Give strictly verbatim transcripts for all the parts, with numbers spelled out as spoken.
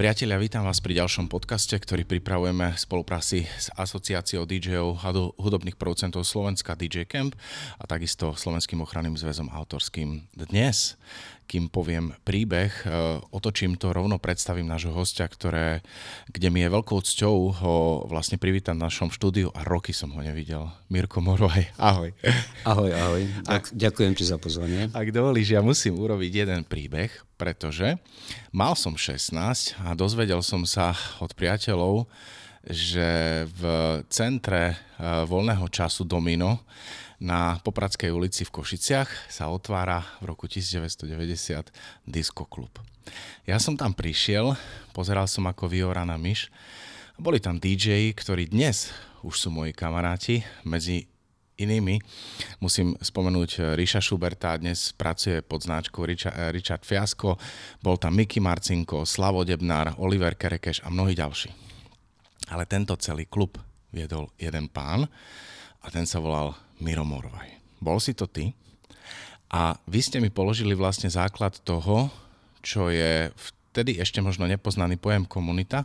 Priatelia, vítam vás pri ďalšom podcaste, ktorý pripravujeme v spolupráci s asociáciou DJov a hudobných producentov Slovenska dý džej Camp a takisto Slovenským ochranným zväzom autorským. Dnes, kým poviem príbeh, otočím to, rovno predstavím nášho hostia, ktoré, kde mi je veľkou cťou ho vlastne privítať v našom štúdiu a roky som ho nevidel. Mirko Morvay, ahoj. Ahoj, ahoj. Ak, ďakujem ti za pozvanie. Ak dovolíš, ja musím urobiť jeden príbeh, pretože mal som šestnásť a dozvedel som sa od priateľov, že v centre voľného času Domino na Popradskej ulici v Košiciach sa otvára v roku devätnásťstodeväťdesiat diskoklub. Ja som tam prišiel, pozeral som ako vyoraná myš. Boli tam dý džeji, ktorí dnes už sú moji kamaráti, medzi inými musím spomenúť Riša Šuberta, dnes pracuje pod značkou Richard, Richard Fiasco, bol tam Miki Marcinko, Slavo Debnár, Oliver Kerekeš a mnohí ďalší. Ale tento celý klub viedol jeden pán a ten sa volal Miro Morvay. Bol si to ty a vy ste mi položili vlastne základ toho, čo je vtedy ešte možno nepoznaný pojem komunita.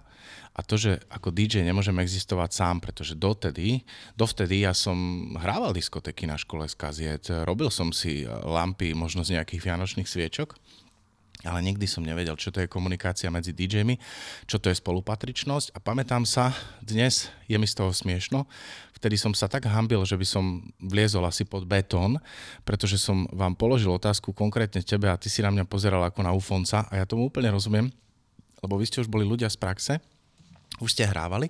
A to, že ako dý džej nemôžem existovať sám, pretože dotedy, dovtedy ja som hrával diskotéky na škole z kaziet, robil som si lampy možno z nejakých vianočných sviečok, ale nikdy som nevedel, čo to je komunikácia medzi dý džejmi, čo to je spolupatričnosť a pamätám sa, dnes je mi z toho smiešno, vtedy som sa tak hanbil, že by som vliezol asi pod betón, pretože som vám položil otázku konkrétne tebe a ty si na mňa pozeral ako na ufonca a ja tomu úplne rozumiem, lebo vy ste už boli ľudia z praxe, už ste hrávali,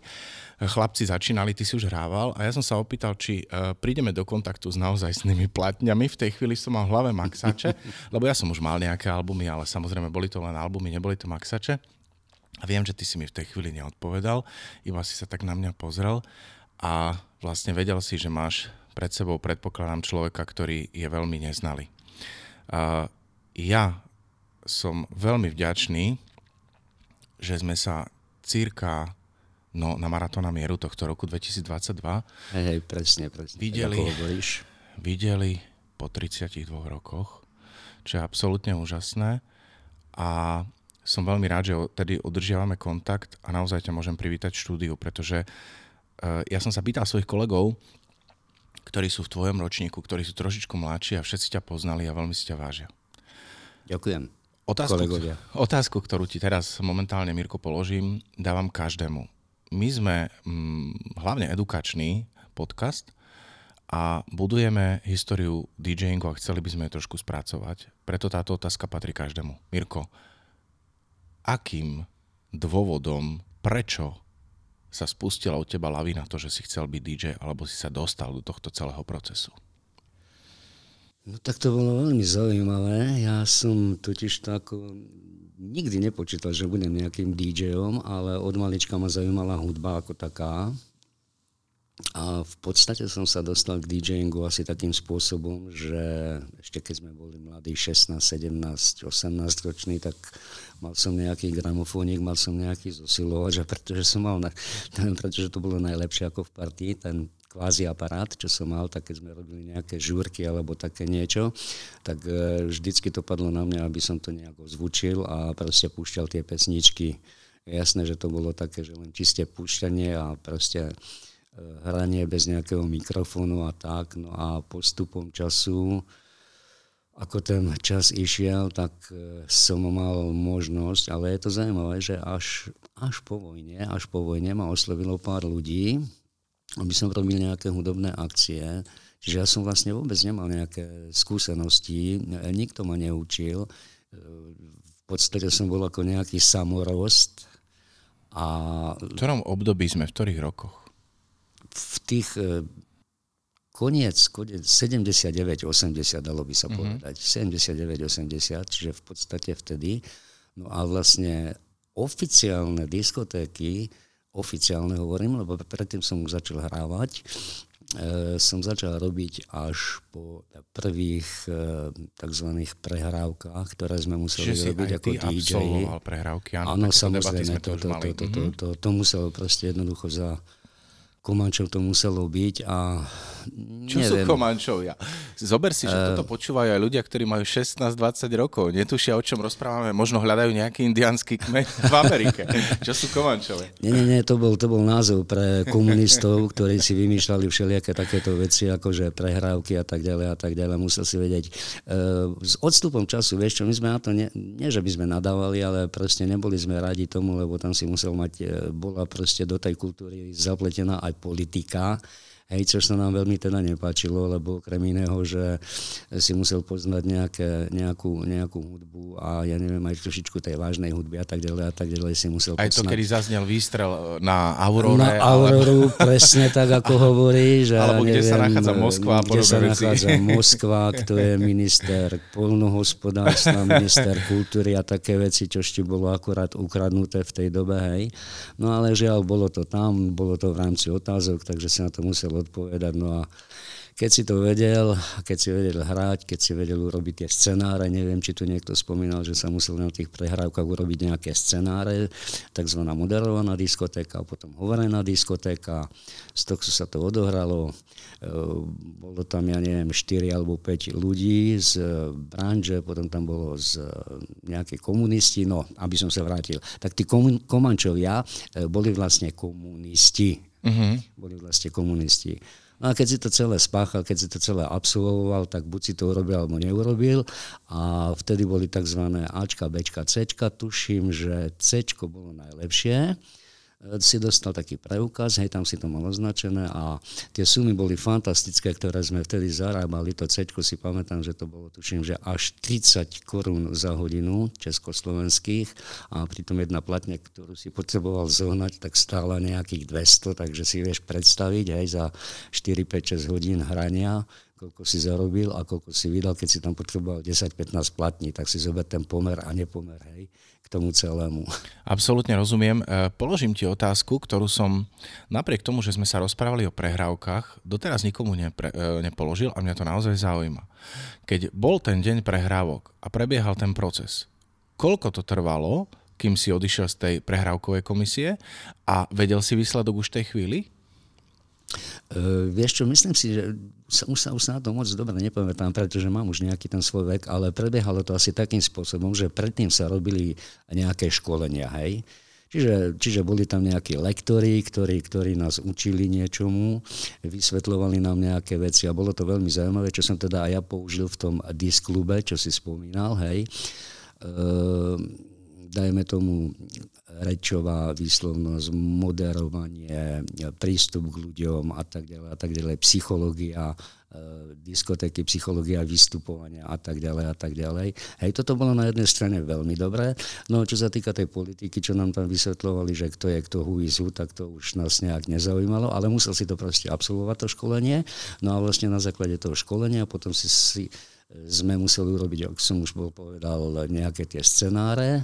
chlapci začínali, ty si už hrával a ja som sa opýtal, či uh, prídeme do kontaktu s naozajstnými platňami. V tej chvíli som mal v hlave maxače, lebo ja som už mal nejaké albumy, ale samozrejme boli to len albumy, neboli to maxače. A viem, že ty si mi v tej chvíli neodpovedal, iba si sa tak na mňa pozrel a vlastne vedel si, že máš pred sebou, predpokladám, človeka, ktorý je veľmi neznalý. Uh, ja som veľmi vďačný, že sme sa cirka no, na Maratóna mieru tohto roku dvetisícdvadsaťdva. Hej, hej, presne, presne. Videli, videli po tridsiatich dvoch rokoch, čo je absolútne úžasné a som veľmi rád, že tedy udržiavame kontakt a naozaj ťa môžem privítať v štúdiu, pretože uh, ja som sa pýtal svojich kolegov, ktorí sú v tvojom ročníku, ktorí sú trošičku mladší a všetci ťa poznali a veľmi si ťa vážia. Ďakujem. Otázku, otázku, ktorú ti teraz momentálne, Mirko, položím, dávam každému. My sme hm, hlavne edukačný podcast a budujeme históriu DJingu a chceli by sme ju trošku spracovať. Preto táto otázka patrí každému. Mirko, akým dôvodom, prečo sa spustila u teba lavína to, že si chcel byť dý džej alebo si sa dostal do tohto celého procesu? No tak to bolo veľmi zaujímavé. Ja som totiž tak nikdy nepočítal, že budem nejakým dý džejom, ale od malička ma zaujímala hudba ako taká. A v podstate som sa dostal k dý džejingu asi takým spôsobom, že ešte keď sme boli mladí, šestnásť, sedemnásť, osemnásť roční, tak mal som nejaký gramofónik, mal som nejaký zosilovač, pretože som mal, na, ten, pretože to bolo najlepšie ako v partii, ten kvázi aparát, čo som mal, tak keď sme robili nejaké žúrky alebo také niečo, tak vždycky to padlo na mňa, aby som to nejako zvučil a proste púšťal tie pesničky. Jasné, že to bolo také, že len čisté púšťanie a proste hranie bez nejakého mikrofónu a tak. No a postupom času, ako ten čas išiel, tak som mal možnosť, ale je to zaujímavé, že až, až po vojne, až po vojne ma oslovilo pár ľudí, aby som robil nejaké hudobné akcie. Čiže ja som vlastne vôbec nemal nejaké skúsenosti, nikto ma neučil. V podstate som bol ako nejaký samorost. A v ktorom období sme, v ktorých rokoch? V tých koniec, koniec sedemdesiatdeväť osemdesiat, dalo by sa povedať. Mm-hmm. sedemdesiatdeväť osemdesiat, čiže v podstate vtedy. No a vlastne oficiálne diskotéky, oficiálne hovorím, lebo predtým som už začal hrávať. E, som začal robiť až po prvých e, tzv. Prehrávkach, ktoré sme museli Čiže robiť ako dý džej. Čiže si aj ty absolvoval prehrávky? Áno, áno samozrejme, to, to, to, to, to, to, to muselo proste jednoducho za Komančov to muselo byť a neviem. Čo sú Komančovia? Zober si, že uh, toto počúvajú aj ľudia, ktorí majú šestnásť dvadsať rokov. Netušia, o čom rozprávame. Možno hľadajú nejaký indiánsky kmeň v Amerike. Čo sú Komančovia? Nie, nie, nie. To bol, to bol názov pre komunistov, ktorí si vymýšľali všelijaké takéto veci, akože prehrávky a tak ďalej a tak ďalej. Musel si vedieť. Uh, s odstupom času, vieš čo, my sme na to, nie, nie že by sme nadávali, ale proste neboli sme radi tomu, lebo tam si musel mať, bola proste do tej kultúry zapletená aj politika, hej, čo sa nám veľmi teda nepáčilo, lebo okrem iného, že si musel poznať nejaké, nejakú, nejakú hudbu a ja neviem, aj trošičku tej vážnej hudby a tak ďalej a tak ďalej si musel poznať. Aj to, kedy zaznel výstrel na Aurore. Na Auroru, ale... presne tak, ako hovorí. Že, alebo kde neviem, sa nachádza Moskva a podobné veci. Kde sa nachádza Moskva, kto je minister poľnohospodárstva, minister kultúry a také veci, čo ešte bolo akurát ukradnuté v tej dobe, hej. No ale žiaľ, bolo to tam, bolo to v rámci otázok, takže si na to musel odpovedať. No a keď si to vedel, keď si vedel hrať, keď si vedel urobiť tie scenáre, neviem, či tu niekto spomínal, že sa musel na tých prehrávkach urobiť nejaké scenáre, takzvaná moderovaná diskotéka, potom hovorená diskotéka, z toho sa to odohralo, bolo tam, ja neviem, štyri alebo päť ľudí z branže, potom tam bolo z nejaké komunisti, no, aby som sa vrátil, tak tí komun- Komančovia boli vlastne komunisti. Uh-huh. Boli vlastne komunisti. No a keď si to celé spáchal, keď si to celé absolvoval, tak buď si to urobil, alebo neurobil. A vtedy boli tzv. Ačka, Bčka, Cčka. Tuším, že Cčko bolo najlepšie. Si dostal taký preukaz, hej, tam si to mal označené a tie sumy boli fantastické, ktoré sme vtedy zarábali. To Cčko si pamätám, že to bolo, tuším, že až tridsať korún za hodinu československých a pritom jedna platňa, ktorú si potreboval zohnať, tak stála nejakých dvesto, takže si vieš predstaviť, hej, za štyri, päť, šesť hodín hrania, koľko si zarobil a koľko si vydal, keď si tam potreboval desať pätnásť platní, tak si zober ten pomer a nepomer, hej, k tomu celému. Absolútne rozumiem. Položím ti otázku, ktorú som napriek tomu, že sme sa rozprávali o prehrávkach, doteraz nikomu nepre, nepoložil a mňa to naozaj zaujíma. Keď bol ten deň prehrávok a prebiehal ten proces, koľko to trvalo, kým si odišiel z tej prehrávkovej komisie a vedel si výsledok už tej chvíli? Uh, vieš čo, myslím si, že sa, už, sa, už sa na to moc dobre nepamätám, pretože mám už nejaký ten svoj vek, ale prebiehalo to asi takým spôsobom, že predtým sa robili nejaké školenia, hej. Čiže, čiže boli tam nejakí lektori, ktorí, ktorí nás učili niečomu, vysvetľovali nám nejaké veci a bolo to veľmi zaujímavé, čo som teda aj ja použil v tom disklube, čo si spomínal, hej. Uh, dajme tomu rečová výslovnosť, moderovanie, prístup k ľuďom a tak ďalej a tak ďalej, psychológia, diskotéky, psychológia vystupovania a tak ďalej a tak ďalej. Hej, toto bolo na jednej strane veľmi dobré. No čo sa týka tej politiky, čo nám tam vysvetľovali, že kto je kto huizu, tak to už nás nejak nezaujímalo, ale musel si to proste absolvovať to školenie. No a vlastne na základe toho školenia potom si, si sme museli urobiť, ako som už bol povedal, nejaké tie scenáre.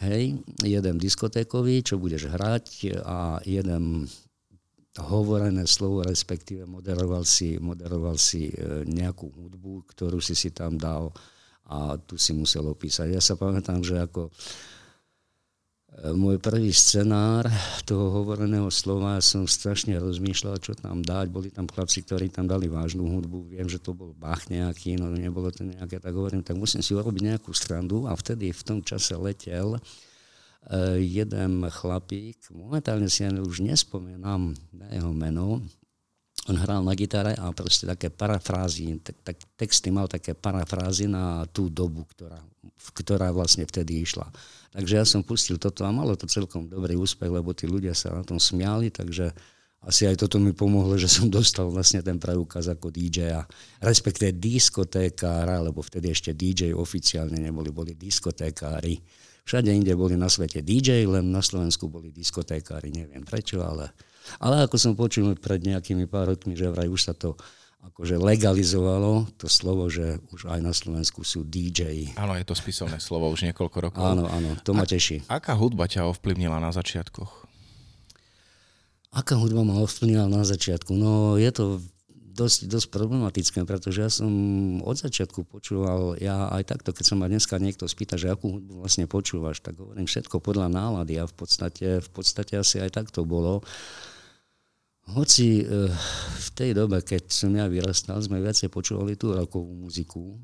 Hej, jeden diskotékový, čo budeš hrať a jeden hovorené slovo, respektíve moderoval si, moderoval si nejakú hudbu, ktorú si si tam dal a tu si musel opísať. Ja sa pamätám, že ako môj prvý scenár toho hovoreného slova, som strašne rozmýšľal, čo tam dať. Boli tam chlapci, ktorí tam dali vážnu hudbu. Viem, že to bol Bach nejaký, no nebolo to nejaké, tak hovorím, tak musím si urobiť nejakú strandu. A vtedy v tom čase letel eh, jeden chlapík, momentálne si ja už nespomínam na jeho meno, on hral na gitare a proste také parafrázy, tak, tak, texty mal také parafrázy na tú dobu, ktorá, ktorá vlastne vtedy išla. Takže ja som pustil toto a malo to celkom dobrý úspech, lebo tí ľudia sa na tom smiali, takže asi aj toto mi pomohlo, že som dostal vlastne ten preukaz ako dý džeja, respektive diskotékára, lebo vtedy ešte dý džej oficiálne neboli, boli diskotékári. Všade inde boli na svete dý džej, len na Slovensku boli diskotékári, neviem prečo, ale... Ale ako som počul pred nejakými pár rokmi, že vraj už sa to akože legalizovalo, to slovo, že už aj na Slovensku sú dý džeji. Áno, je to spisovné slovo už niekoľko rokov. Áno, áno, to ma teší. A- aká hudba ťa ovplyvnila na začiatkoch? Aká hudba ma ovplyvnila na začiatku? No, je to dosť, dosť problematické, pretože ja som od začiatku počúval, ja aj takto, keď sa ma dneska niekto spýta, že akú hudbu vlastne počúvaš, tak hovorím všetko podľa nálady a v podstate, v podstate asi aj takto bolo. Hoci e, v tej dobe, keď som ja vyrastal, sme viacej počúvali tú rockovú muziku,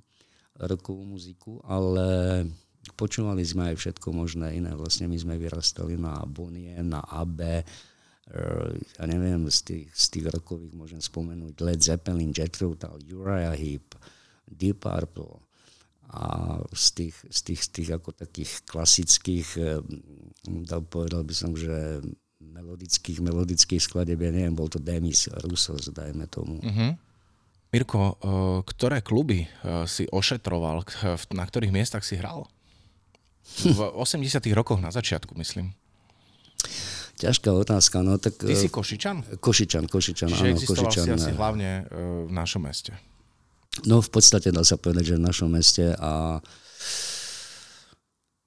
rockovú muziku, ale počúvali sme aj všetko možné iné. Vlastne my sme vyrastali na Bonie, na á bé, ja neviem, z tých, z tých rockových môžem spomenúť Led Zeppelin, Jethro Tull, Uriah Heep, Deep Purple. A z tých, z tých, z tých ako takých klasických, dal povedal by som, že melodických, melodických skladeb, ja neviem, bol to Demis Russos, dajme tomu. Uh-huh. Mirko, ktoré kluby si ošetroval, na ktorých miestach si hral? V osemdesiatych rokoch na začiatku, myslím. Ťažká otázka, no tak... Ty si Košičan? Košičan, Košičan, Čiže áno, existoval Košičan. Existoval si asi hlavne v našom meste. No v podstate dá sa povedať, že v našom meste a...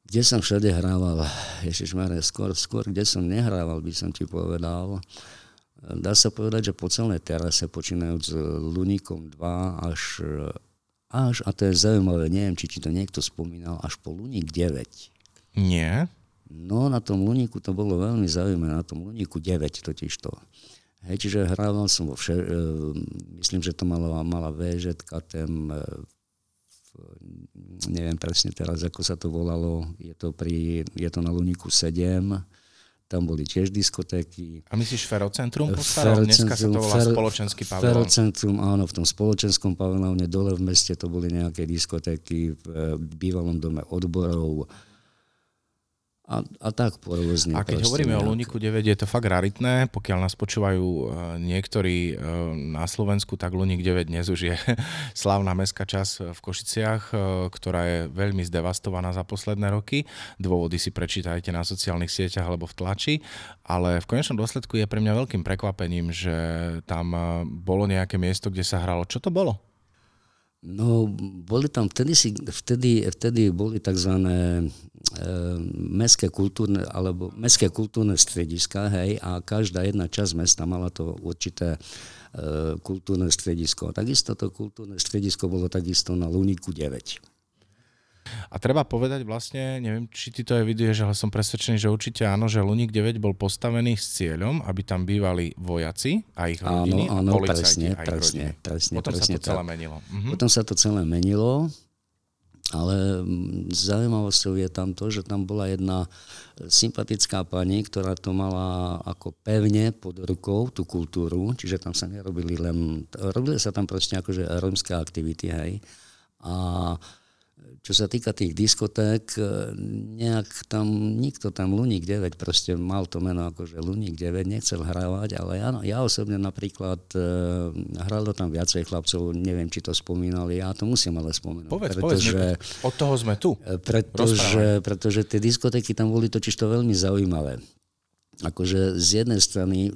Kde som všade hrával, ježišmarja, skôr, skôr, kde som nehrával, by som ti povedal. Dá sa povedať, že po celé terase, počínajúc s Luníkom dva až, až, a to je zaujímavé, neviem, či ti to niekto spomínal, až po Luník deväť. Nie. No na tom Luníku to bolo veľmi zaujímavé, na tom Luníku deväť totižto. Hej, čiže hrával som vo vše, e, myslím, že to mala, mala véžetka, ten, e, neviem presne teraz, ako sa to volalo, je to, pri, je to na Luníku sedem, tam boli tiež diskotéky. A myslíš Ferocentrum? Postaral? Ferocentrum, dneska sa to volá Fer, Spoločenský pavilón. Ferocentrum, áno, v tom Spoločenskom pavilóne, dole v meste to boli nejaké diskotéky, v e, bývalom dome odborov, A, a tak porôzne. A keď hovoríme nejak o Luníku deväť, je to fakt raritné. Pokiaľ nás počúvajú niektorí na Slovensku, tak Luník deväť dnes už je slávna mestská časť v Košiciach, ktorá je veľmi zdevastovaná za posledné roky. Dôvody si prečítajte na sociálnych sieťach alebo v tlači. Ale v konečnom dôsledku je pre mňa veľkým prekvapením, že tam bolo nejaké miesto, kde sa hralo. Čo to bolo? No, boli tam vtedy, vtedy, vtedy boli takzvané mestské kultúrne, alebo mestské kultúrne strediska, hej, a každá jedna časť mesta mala to určité e, kultúrne stredisko. Takisto to kultúrne stredisko bolo takisto na Luníku deväť. A treba povedať vlastne, neviem, či ty to aj vidieš, ale som presvedčený, že určite áno, že Luník deväť bol postavený s cieľom, aby tam bývali vojaci a ich rodiny, áno, áno, a policajti a ich presne, rodiny. Presne, Potom presne, sa to celé tak. menilo. Mhm. Potom sa to celé menilo, ale zaujímavosťou je tam to, že tam bola jedna sympatická pani, ktorá to mala ako pevne pod rukou, tú kultúru, čiže tam sa nerobili len... Robili sa tam proste akože rómske aktivity, hej. A čo sa týka tých diskoték, nejak tam, nikto tam Luník deväť, proste mal to meno akože Luník deväť, nechcel hrávať, ale ja, ja osobne napríklad e, hralo tam viacej chlapcov, neviem, či to spomínali, ja to musím ale spomenúť. Povedz, pretože, povedz, od toho sme tu. Pretože, pretože tie diskotéky tam boli totiž to veľmi zaujímavé. Akože z jednej strany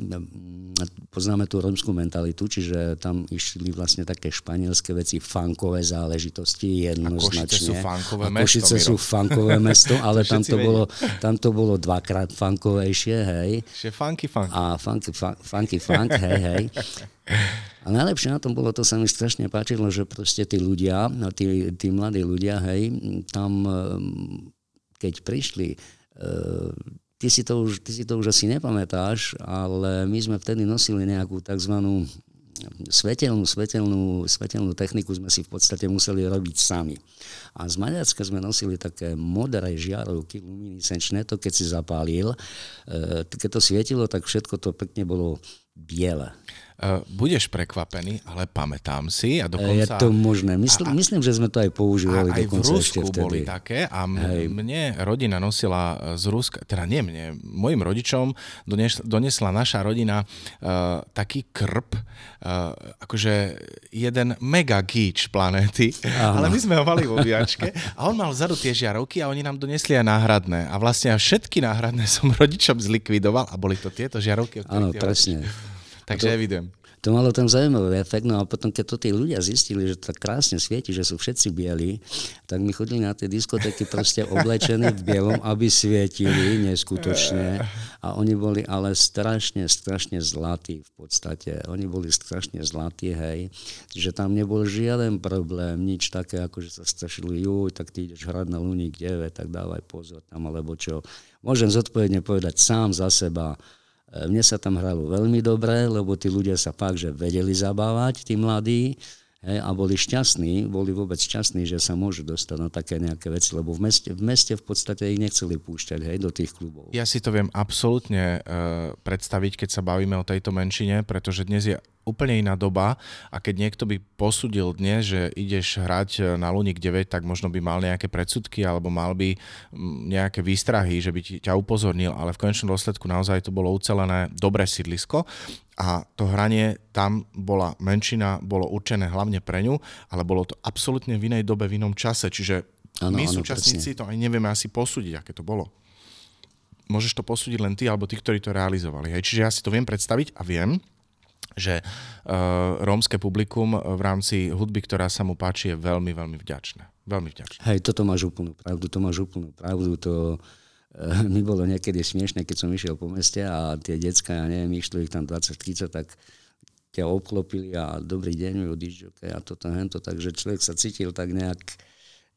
poznáme tú rómskú mentalitu, čiže tam išli vlastne také španielské veci, funkové záležitosti jednoznačne. A Košice sú funkové mesto, ale tam to, bolo, tam to bolo dvakrát funkovejšie, hej. Že funky funk. A funky, funky funk, hej, hej. A najlepšie na tom bolo, to sa mi strašne páčilo, že proste tí ľudia, tí, tí mladí ľudia, hej, tam keď prišli... Ty si, to už, ty si to už asi nepamätáš, ale my sme vtedy nosili nejakú takzvanú svetelnú, svetelnú, svetelnú techniku, sme si v podstate museli robiť sami. A z Maďarska sme nosili také modré žiarovky, luminescenčné, to keď si zapálil, keď to svietilo, tak všetko to pekne bolo biele. Uh, budeš prekvapený, ale pamätám si a dokonca... Je to možné. Mysl, a, myslím, že sme to aj používali aj dokonca ešte vtedy. Aj v Rusku boli také a mne, mne rodina nosila z Ruska, teda nie mne, mojim rodičom dones, donesla naša rodina uh, taký krp, uh, akože jeden mega gíč planéty, ale my sme ho mali v obiačke a on mal vzadu tie žiarovky a oni nám donesli aj náhradné a vlastne všetky náhradné som rodičom zlikvidoval a boli to tieto žiarovky. Áno, presne. Takže evidujem. To malo tam zaujímavý efekt, no a potom, keď to tí ľudia zistili, že to tak krásne svieti, že sú všetci bieli, tak my chodili na tie diskotéky proste oblečené v bielom, aby svietili neskutočne. A oni boli ale strašne, strašne zlatí v podstate. Oni boli strašne zlatí, hej. Čiže tam nebol žiaden problém, nič také, ako že sa strašili, juj, tak ty ideš hrať na Luník deväť, tak dávaj pozor tam, alebo čo. Môžem zodpovedne povedať sám za seba, Mne sa tam hralo veľmi dobre, lebo tí ľudia sa fakt, že vedeli zabávať, tí mladí, hej, a boli šťastní, boli vôbec šťastní, že sa môžu dostať na také nejaké veci, lebo v meste v, meste v podstate ich nechceli púšťať, hej, do tých klubov. Ja si to viem absolútne uh, predstaviť, keď sa bavíme o tejto menšine, pretože dnes je úplne iná doba a keď niekto by posudil dnes, že ideš hrať na Luník deväť, tak možno by mal nejaké predsudky alebo mal by nejaké výstrahy, že by ti, ťa upozornil, ale v konečnom dôsledku naozaj to bolo ucelené dobré sídlisko a to hranie tam bola menšina, bolo určené hlavne pre ňu, ale bolo to absolútne v inej dobe, v inom čase, čiže ano, my ano, súčasníci presne. To aj nevieme asi posúdiť, aké to bolo. Môžeš to posúdiť len ty alebo tí, ktorí to realizovali. Hej. Čiže ja si to viem predstaviť a viem, že uh, rómske publikum v rámci hudby, ktorá sa mu páči, je veľmi, veľmi vďačné. Veľmi vďačné. Hej, toto máš úplnú pravdu, to máš úplnú pravdu, to uh, mi bolo niekedy smiešné, keď som išiel po meste a tie decka, ja neviem, išlo ich tam dvadsať tridsať, tak ťa obklopili a dobrý deň, odíš, okay, a toto, hento, takže človek sa cítil tak nejak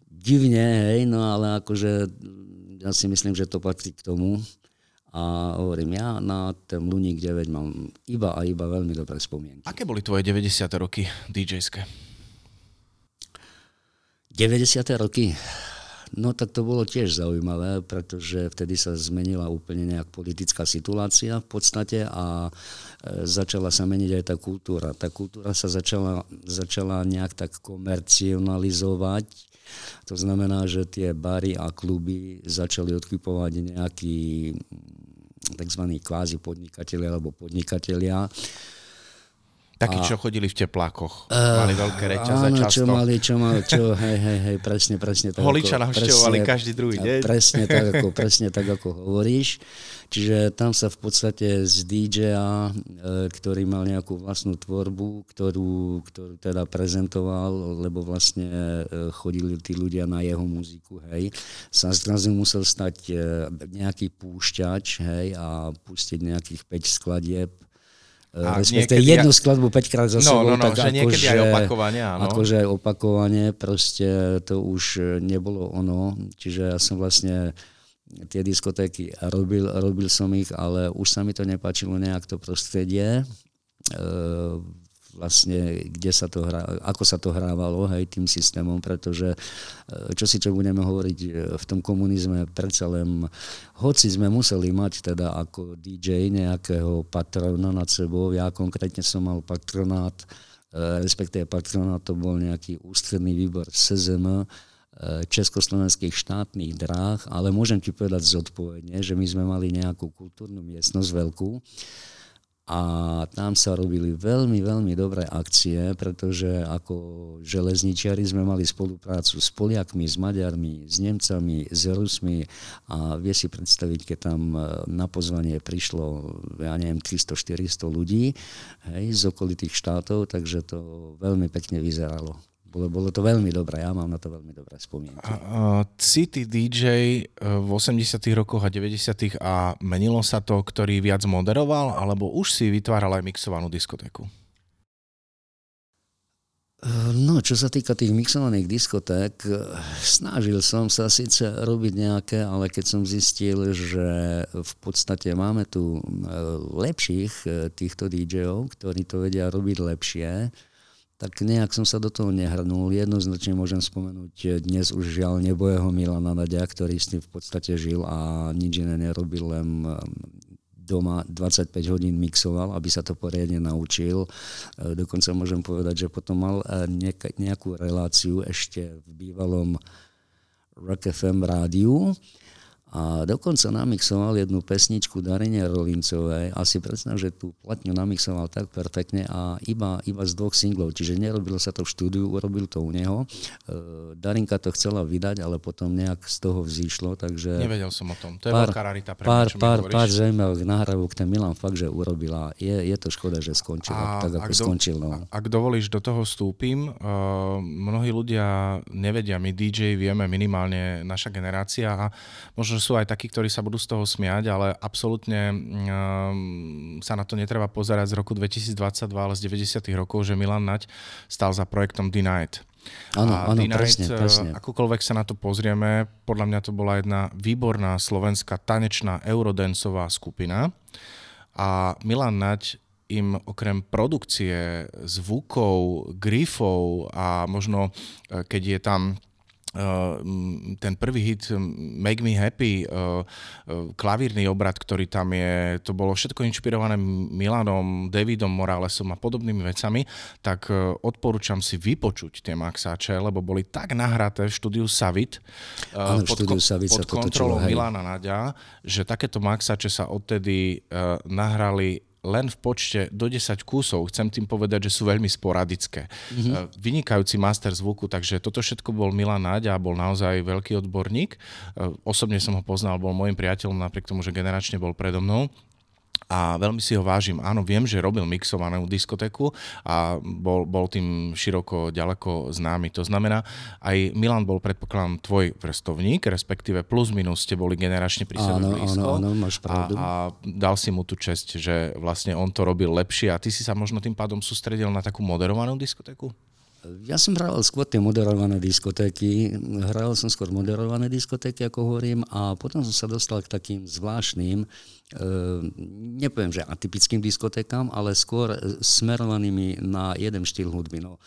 divne, hej, no ale akože ja si myslím, že to patrí k tomu. A hovorím, ja na ten Luník deväť mám iba a iba veľmi dobré spomienky. Aké boli tvoje deväťdesiate roky dýdžejské? deväťdesiate roky? No tak to bolo tiež zaujímavé, pretože vtedy sa zmenila úplne nejak politická situácia v podstate a začala sa meniť aj tá kultúra. Tá kultúra sa začala, začala nejak tak komercionalizovať. To znamená, že tie bary a kluby začali odkupovať nejakí tzv. Kvázi podnikatelia alebo podnikatelia. Takí, čo chodili v teplákoch. Uh, mali veľké reťaze často. Áno, čo mali, čo mali, čo, hej, hej, hej, presne, presne. Tak Holiča navštevovali každý druhý deň. Presne tak, ako, presne tak, ako hovoríš. Čiže tam sa v podstate z dýdžeja, ktorý mal nejakú vlastnú tvorbu, ktorú, ktorú teda prezentoval, lebo vlastne chodili tí ľudia na jeho muziku, hej, sa zrazu musel stať nejaký púšťač, hej, a pustiť nejakých päť skladieb. A respektive jednu ja... skladbu päťkrát za sebou, no, no, no, tak že niekedy akože, aj opakovanie, áno. Akože aj opakovanie, proste to už nebolo ono, čiže ja som vlastne tie diskotéky robil, robil som ich, ale už sa mi to nepáčilo nejak to prostredie, e, vlastne kde sa to hrá, ako sa to hrávalo, hej, tým systémom, pretože čo si čo budeme hovoriť v tom komunizme, predsa len hoci sme museli mať teda ako dý džej nejakého patrona nad sebou, ja konkrétne som mal patronát, respektíve patronát to bol nejaký ústredný výbor es zet em československých štátnych dráh, ale môžem ti povedať zodpovedne, že my sme mali nejakú kultúrnu miestnosť veľkú, a tam sa robili veľmi, veľmi dobré akcie, pretože ako železničiari sme mali spoluprácu s Poliakmi, s Maďarmi, s Nemcami, s Rusmi a vie si predstaviť, keď tam na pozvanie prišlo, ja neviem, tristo štyristo ľudí, hej, z okolitých štátov, takže to veľmi pekne vyzeralo. Bolo, bolo to veľmi dobré, ja mám na to veľmi dobré spomienky. Si ty dý džej v osemdesiatych rokoch a deväťdesiatych a menilo sa to, ktorý viac moderoval, alebo už si vytváral aj mixovanú diskotéku? No, čo sa týka tých mixovaných diskoték, snažil som sa síce robiť nejaké, ale keď som zistil, že v podstate máme tu lepších týchto dý džejov, ktorí to vedia robiť lepšie, tak nejak som sa do toho nehrnul. Jednoznačne môžem spomenúť dnes už žiaľ nebojeho Milana Naďa, ktorý s tým v podstate žil a nič iné nerobil, len doma dvadsaťpäť hodín mixoval, aby sa to poriadne naučil. Dokonca môžem povedať, že potom mal nejakú reláciu ešte v bývalom Rock ef em rádiu. A dokonca namixoval jednu pesničku Darine Rolincovej a si predstav, že tú platňu namixoval tak perfektne a iba, iba z dvoch singlov, čiže nerobilo sa to v štúdiu, urobil to u neho. Darinka to chcela vydať, ale potom nejak z toho vzýšlo, takže... Nevedel som o tom, to je pár, veľká rarita pre mňa, čo mi hovoríš. Pár zaujímavých nahrávok ten Milan fakt, že urobila. Je, je to škoda, že skončil tak, ako ak skončil. Do, no. Ak dovolíš, do toho vstúpim. Uh, mnohí ľudia nevedia, my dý džej vieme minimálne naša generácia a možno sú aj takí, ktorí sa budú z toho smiať, ale absolútne um, sa na to netreba pozerať z roku dvetisícdvadsaťdva, ale z deväťdesiatych rokov, že Milan Naď stál za projektom The Night. Áno, áno, presne, presne. Akúkoľvek sa na to pozrieme, podľa mňa to bola jedna výborná slovenská tanečná eurodancová skupina a Milan Naď im okrem produkcie, zvukov, grifov a možno keď je tam Uh, ten prvý hit Make Me Happy, uh, uh, klavírny obrad, ktorý tam je, to bolo všetko inšpirované Milanom, Davidom Moralesom a podobnými vecami, tak uh, odporúčam si vypočuť tie maxáče, lebo boli tak nahraté v štúdiu Savit, uh, pod, štúdiu Savit pod kontrolou točilo, Milana Naďa, že takéto maxáče sa odtedy uh, nahrali len v počte do desať kusov. Chcem tým povedať, že sú veľmi sporadické. Mm-hmm. Vynikajúci master zvuku, takže toto všetko bol Milan Naď a bol naozaj veľký odborník. Osobne som ho poznal, bol môjim priateľom, napriek tomu, že generačne bol predo mnou. A veľmi si ho vážim. Áno, viem, že robil mixovanú diskotéku a bol, bol tým široko, ďaleko známy. To znamená, aj Milan bol, predpokladám, tvoj vrstovník, respektíve plus minus ste boli generačne pri sebe blízko. Áno, áno, máš pravdu. A, a dal si mu tú česť, že vlastne on to robil lepšie a ty si sa možno tým pádom sústredil na takú moderovanú diskotéku? Ja som hral skôr tie moderované diskotéky. Hral som skôr moderované diskotéky, ako hovorím, a potom som sa dostal k takým zvláštnym, nepoviem, že atypickým diskotékám, ale skôr smerovanými na jeden štýl hudby. No,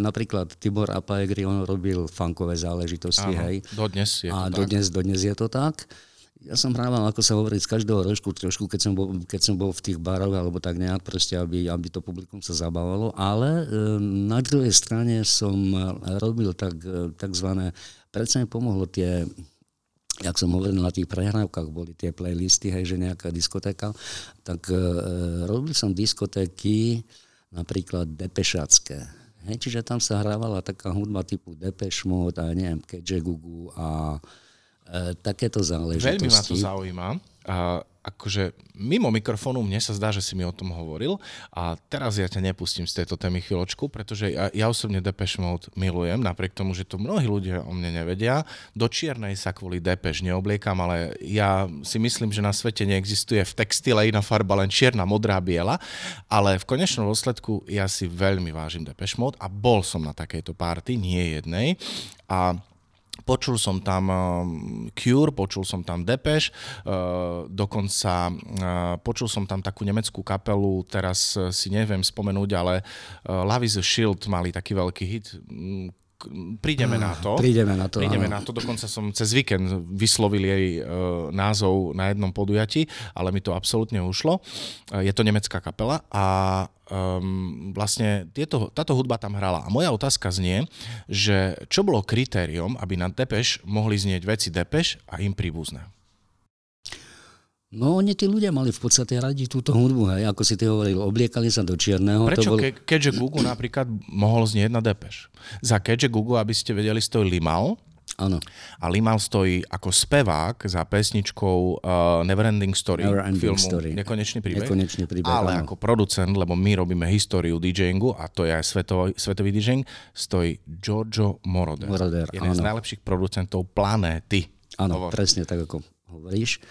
napríklad Tibor Apajegri, on robil funkové záležitosti. Áno, hej. Dodnes je to a tak. A dodnes, dodnes je to tak. Ja som hrával, ako sa hovorí, z každého rožku trošku, keď som bol, keď som bol v tých baroch alebo tak nejak, proste, aby, aby to publikum sa zabávalo, ale e, na druhej strane som robil tak, takzvané, predsa mi pomohlo tie, jak som hovoril, na tých prehrávkach boli tie playlisty, hej, že nejaká diskotéka, tak e, robil som diskotéky napríklad depešacké. Hej, čiže tam sa hrávala taká hudba typu Depeche Mode a neviem, Kajagoogoo a takéto záležitosti. Veľmi ma to zaujíma. A akože mimo mikrofónu mne sa zdá, že si mi o tom hovoril a teraz ja ťa nepustím z tejto témy chvíľočku, pretože ja, ja osobne Depeche Mode milujem, napriek tomu, že to mnohí ľudia o mne nevedia. Do čiernej sa kvôli Depeche neobliekam, ale ja si myslím, že na svete neexistuje v textile iná farba, len čierna, modrá, biela, ale v konečnom dôsledku ja si veľmi vážim Depeche Mode a bol som na takejto party, nie jednej, a počul som tam Cure, počul som tam Depeche, dokonca počul som tam takú nemeckú kapelu, teraz si neviem spomenúť, ale Love is a Shield mali taký veľký hit. Prídeme na to. Prídeme na to, Prídeme na to. Dokonca som cez víkend vyslovil jej názov na jednom podujati, ale mi to absolútne ušlo. Je to nemecká kapela a Um, vlastne tieto, táto hudba tam hrala. A moja otázka znie, že čo bolo kritériom, aby na Depeche mohli znieť veci Depeche a im príbuzné? No, oni tí ľudia mali v podstate radi túto hudbu, hej, ako si ty hovoril, obliekali sa do čierneho. Prečo to bol... ke, Kajagoogoo napríklad mohol znieť na Depeche? Za Kajagoogoo, aby ste vedeli, stojí Limahl. Áno. A Limahl stojí ako spevák za pesničkou uh, Neverending Story, Neverending filmu Story. Nekonečný príbeh, Nekonečný príbeh ale áno. Ako producent, lebo my robíme históriu DJingu a to je aj svetový, svetový DJing, stojí Giorgio Moroder. Moroder jeden áno. Z najlepších producentov planéty. Áno, presne tak, ako hovoríš.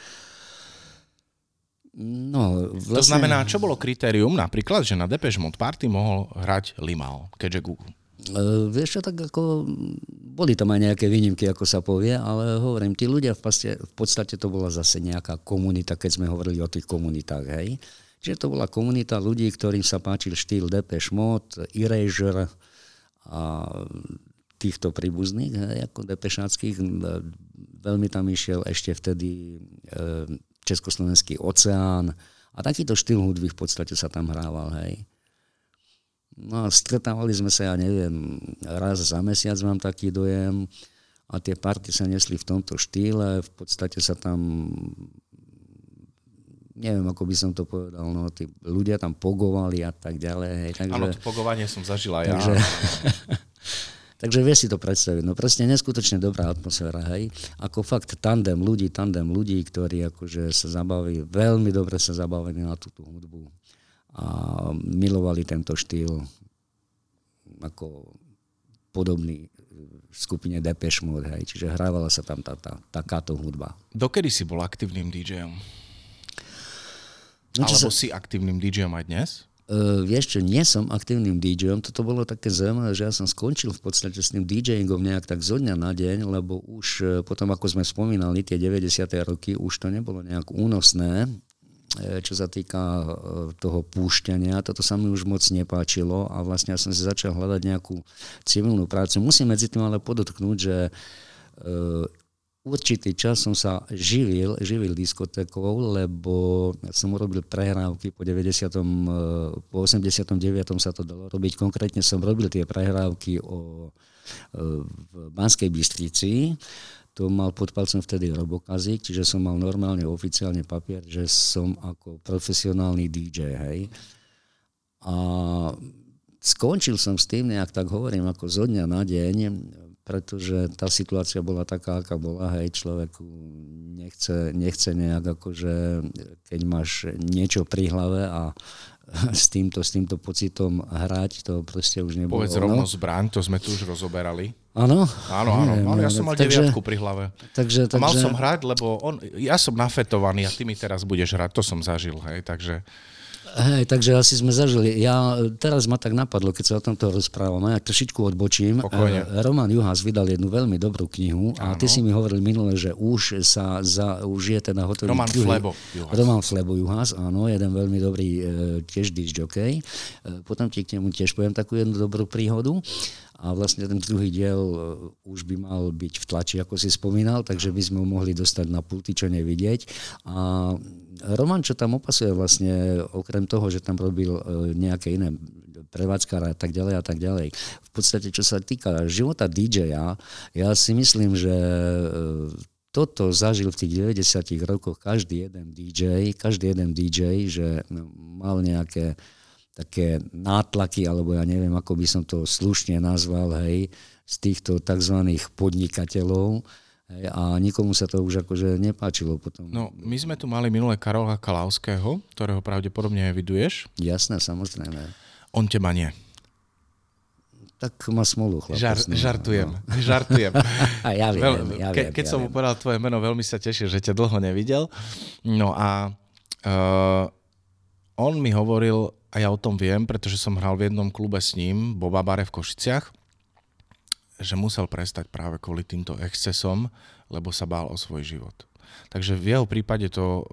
No, vlastne... To znamená, čo bolo kritérium napríklad, že na Depeche Mode Party mohol hrať Limahl, Kajagoogoo? Uh, vieš čo, tak ako boli tam aj nejaké výnimky, ako sa povie, ale hovorím, tí ľudia v, paste, v podstate to bola zase nejaká komunita, keď sme hovorili o tých komunitách, hej. Čiže to bola komunita ľudí, ktorým sa páčil štýl Depeche Mode, Erasure a týchto príbuzných, hej, ako depešáckých. Veľmi tam išiel ešte vtedy eh, Československý oceán a takýto štýl hudby v podstate sa tam hrával, hej. No a stretávali sme sa, ja neviem, raz za mesiac mám taký dojem a tie party sa nesli v tomto štýle, v podstate sa tam, neviem, ako by som to povedal, no tí ľudia tam pogovali a tak ďalej. Áno, to pogovanie som zažila ja. Takže, takže vieš si to predstaviť, no presne neskutočne dobrá atmosféra, hej. Ako fakt tandem ľudí, tandem ľudí, ktorí akože sa zabaví, veľmi dobre sa zabavili na túto hudbu. A milovali tento štýl ako podobný skupine Depeche Mode, hej. Čiže hrávala sa tam tá, tá, takáto hudba. Dokedy si bol aktívnym dýdžejom? No, alebo sa... si aktívnym dýdžejom aj dnes? Uh, vieš čo, nie som aktívnym dýdžejom. Toto bolo také zaujímavé, že ja som skončil v podstate s tým dýdžejingom nejak tak zo dňa na deň, lebo už potom, ako sme spomínali, tie deväťdesiate roky, už to nebolo nejak únosné. čo sa týka toho púšťania. Toto sa mi už moc nepáčilo a vlastne ja som si začal hľadať nejakú civilnú prácu. Musím medzi tým ale podotknúť, že určitý čas som sa živil, živil diskotékou, lebo som urobil prehrávky po deväťdesiatom, po osemdesiatom deviatom sa to dalo robiť. Konkrétne som robil tie prehrávky o, v Banskej Bystrici. To mal pod palcom vtedy Robokazík, čiže som mal normálne, oficiálne papier, že som ako profesionálny dý džej, hej. A skončil som s tým, nejak tak hovorím, ako zo dňa na deň, pretože tá situácia bola taká, aká bola, hej, človeku nechce, nechce nejak akože, keď máš niečo pri hlave a s týmto, s týmto pocitom hrať, to proste už nebolo. Povedz rovno zbraň, to sme tu už rozoberali. Áno? Áno, áno. áno ja som mal takže, deviatku pri hlave. Takže, takže... Mal som hrať, lebo on, ja som nafetovaný a ty mi teraz budeš hrať, to som zažil, hej, takže... Hej, takže asi sme zažili. Ja, teraz ma tak napadlo, keď sa o tomto rozprávame, ja trošičku odbočím. Pokojne. Roman Juhas vydal jednu veľmi dobrú knihu a áno. Ty si mi hovoril minule, že už sa za, už je teda hotový. Roman Slebo Juhas. Roman Slebo Juhas, áno, jeden veľmi dobrý tiež diskžokej. Potom ti k nemu tiež poviem takú jednu dobrú príhodu. A vlastne ten druhý diel už by mal byť v tlači, ako si spomínal, takže by sme ho mohli dostať na pulty, čo nevidieť. A Roman, čo tam opasuje vlastne, okrem toho, že tam robil nejaké iné prevádzkara a tak ďalej a tak ďalej. V podstate, čo sa týka života dý džeja, ja si myslím, že toto zažil v tých deväťdesiatych rokoch každý jeden dý džej, každý jeden dý džej, že mal nejaké také nátlaky, alebo ja neviem, ako by som to slušne nazval, hej, z týchto tzv. Podnikateľov, hej, a nikomu sa to už akože nepáčilo potom. No, my sme tu mali minulé Karola Kalavského, ktorého pravdepodobne eviduješ. Jasné, samozrejme. On teba nie. Tak má smolu, chlapec. Žar, žartujem, no. žartujem. ja viem, Veľ, ja viem. Ke, keď ja som mu povedal tvoje meno, veľmi sa teším, že ťa dlho nevidel. No a uh, on mi hovoril, a ja o tom viem, pretože som hral v jednom klube s ním, Boba Bare v Košiciach, že musel prestať práve kvôli týmto excesom, lebo sa bál o svoj život. Takže v jeho prípade to uh,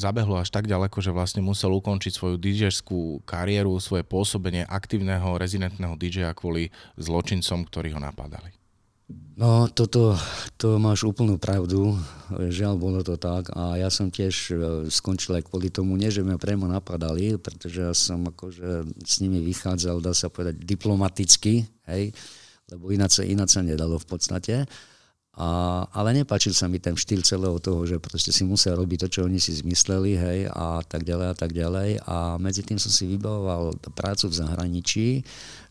zabehlo až tak ďaleko, že vlastne musel ukončiť svoju dý džejskú kariéru, svoje pôsobenie aktívneho rezidentného dý džeja kvôli zločincom, ktorí ho napadali. No, toto, to máš úplnú pravdu. Žiaľ, bolo to tak. A ja som tiež skončil aj kvôli tomu, nie, že ma priamo napadali, pretože ja som akože s nimi vychádzal, dá sa povedať, diplomaticky, hej, lebo ináč sa, ináč sa nedalo v podstate. A, ale nepáčil sa mi ten štýl celého toho, že proste si musel robiť to, čo oni si zmysleli, hej, a tak ďalej a tak ďalej. A medzi tým som si vybavoval prácu v zahraničí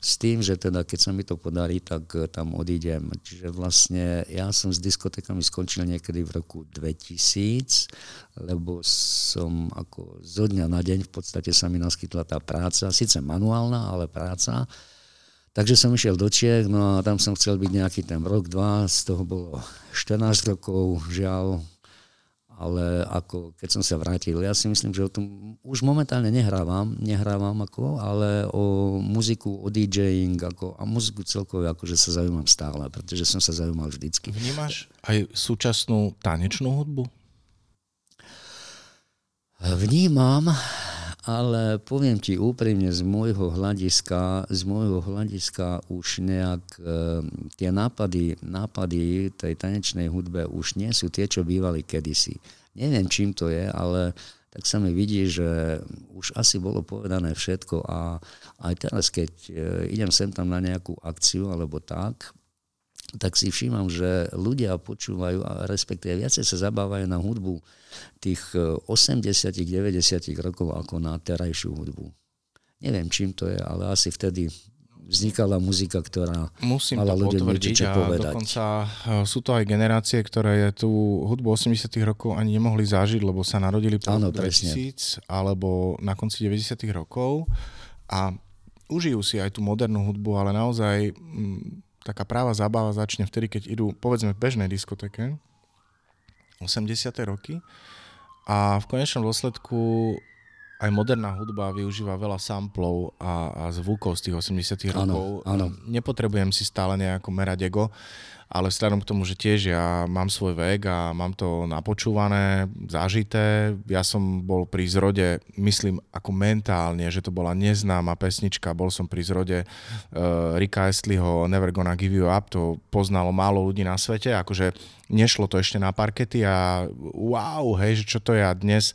s tým, že teda keď sa mi to podarí, tak tam odídem. Čiže vlastne ja som s diskotékami skončil niekedy v roku dvetisíc, lebo som ako zo dňa na deň v podstate sa mi naskytla tá práca, síce manuálna, ale práca. Takže som išiel do Čiech, no a tam som chcel byť nejaký ten rok, dva, z toho bolo štrnásť rokov, žiaľ, ale ako keď som sa vrátil, ja si myslím, že o tom už momentálne nehrávam, nehrávam ako, ale o muziku, o DJing ako, a muziku celkové akože sa zaujímam stále, pretože som sa zaujímal vždycky. Vnímaš aj súčasnú tanečnú hudbu? Vnímam... Ale poviem ti úprimne, z môjho hľadiska, z môjho hľadiska už nejak e, tie nápady, nápady tej tanečnej hudbe už nie sú tie, čo bývali kedysi. Neviem, čím to je, ale tak sa mi vidí, že už asi bolo povedané všetko a aj teraz, keď e, idem sem tam na nejakú akciu alebo tak, tak si všímam, že ľudia počúvajú a respektíve viacej sa zabávajú na hudbu tých osemdesiatych deväťdesiatych rokov ako na terajšiu hudbu. Neviem, čím to je, ale asi vtedy vznikala muzika, ktorá musím mala ľudia niečo povedať. Dokonca sú to aj generácie, ktoré tú hudbu osemdesiatych rokov ani nemohli zažiť, lebo sa narodili po ano, dvetisíc alebo na konci deväťdesiatych rokov a užijú si aj tú modernú hudbu, ale naozaj... Taká práva zábava začne vtedy, keď idú, povedzme, v bežnej diskotéke, osemdesiate roky. A v konečnom dôsledku aj moderná hudba využíva veľa samplov a, a zvukov z tých osemdesiatych rokov. Áno, áno. Nepotrebujem si stále nejako merať ego. ale vzhľadom k tomu, že tiež ja mám svoj vek a mám to napočúvané, zažité. Ja som bol pri zrode, myslím ako mentálne, že to bola neznáma pesnička, bol som pri zrode uh, Ricka Astleyho Never Gonna Give You Up, to poznalo málo ľudí na svete, akože nešlo to ešte na parkety a wow, hej, že čo to je a dnes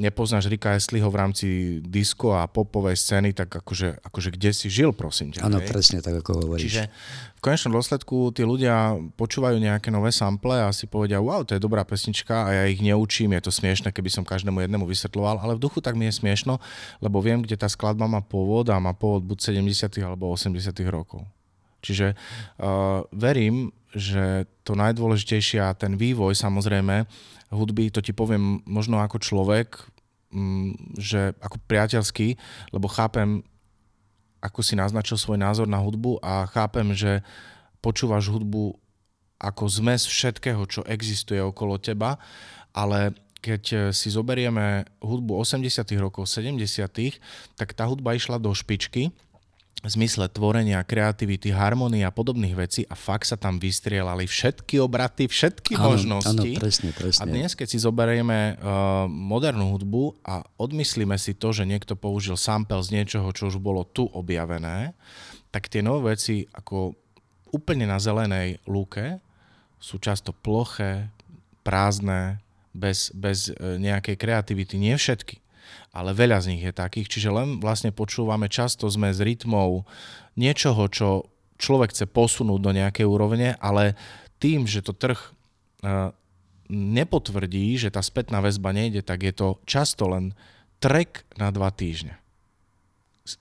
nepoznáš Ricka Astleyho v rámci disco a popovej scény, tak akože, akože kde si žil, prosím ťa. Áno, presne tak, ako hovoríš. Čiže v konečnom dôsledku tí ľudia počúvajú nejaké nové sample a si povedia, wow, to je dobrá pesnička a ja ich neučím, je to smiešne, keby som každému jednému vysvetľoval, ale v duchu tak mi je smiešno, lebo viem, kde tá skladba má pôvod a má pôvod buď sedemdesiatych alebo osemdesiatych rokov. Čiže uh, verím, že to najdôležitejšie a ten vývoj samozrejme hudby, to ti poviem možno ako človek, že ako priateľský, lebo chápem, ako si naznačil svoj názor na hudbu a chápem, že počúvaš hudbu ako zmes všetkého, čo existuje okolo teba, ale keď si zoberieme hudbu osemdesiatych rokov, sedemdesiatych, tak tá hudba išla do špičky v zmysle tvorenia, kreativity, harmonie a podobných vecí a fakt sa tam vystrielali všetky obraty, všetky áno, možnosti. Áno, presne, presne. A dnes, keď si zoberieme uh, modernú hudbu a odmyslíme si to, že niekto použil sample z niečoho, čo už bolo tu objavené, tak tie nové veci ako úplne na zelenej lúke sú často ploché, prázdne, bez, bez nejakej kreativity. Nie všetky. Ale veľa z nich je takých, čiže len vlastne počúvame, často sme s rytmou niečoho, čo človek chce posunúť do nejakej úrovne, ale tým, že to trh nepotvrdí, že tá spätná väzba nejde, tak je to často len track na dva týždne.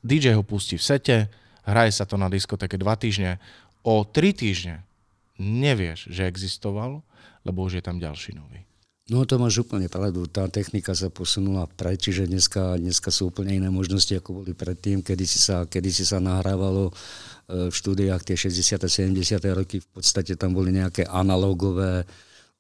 dý džej ho pustí v sete, hraje sa to na diskotéke dva týždne, o tri týždne nevieš, že existoval, lebo už je tam ďalší nový. No to máš úplne pravdu, tá technika sa posunula preč, čiže dneska, dneska sú úplne iné možnosti, ako boli predtým, kedy si sa, kedy si sa nahrávalo v štúdiách tie šesťdesiate sedemdesiate roky, v podstate tam boli nejaké analógové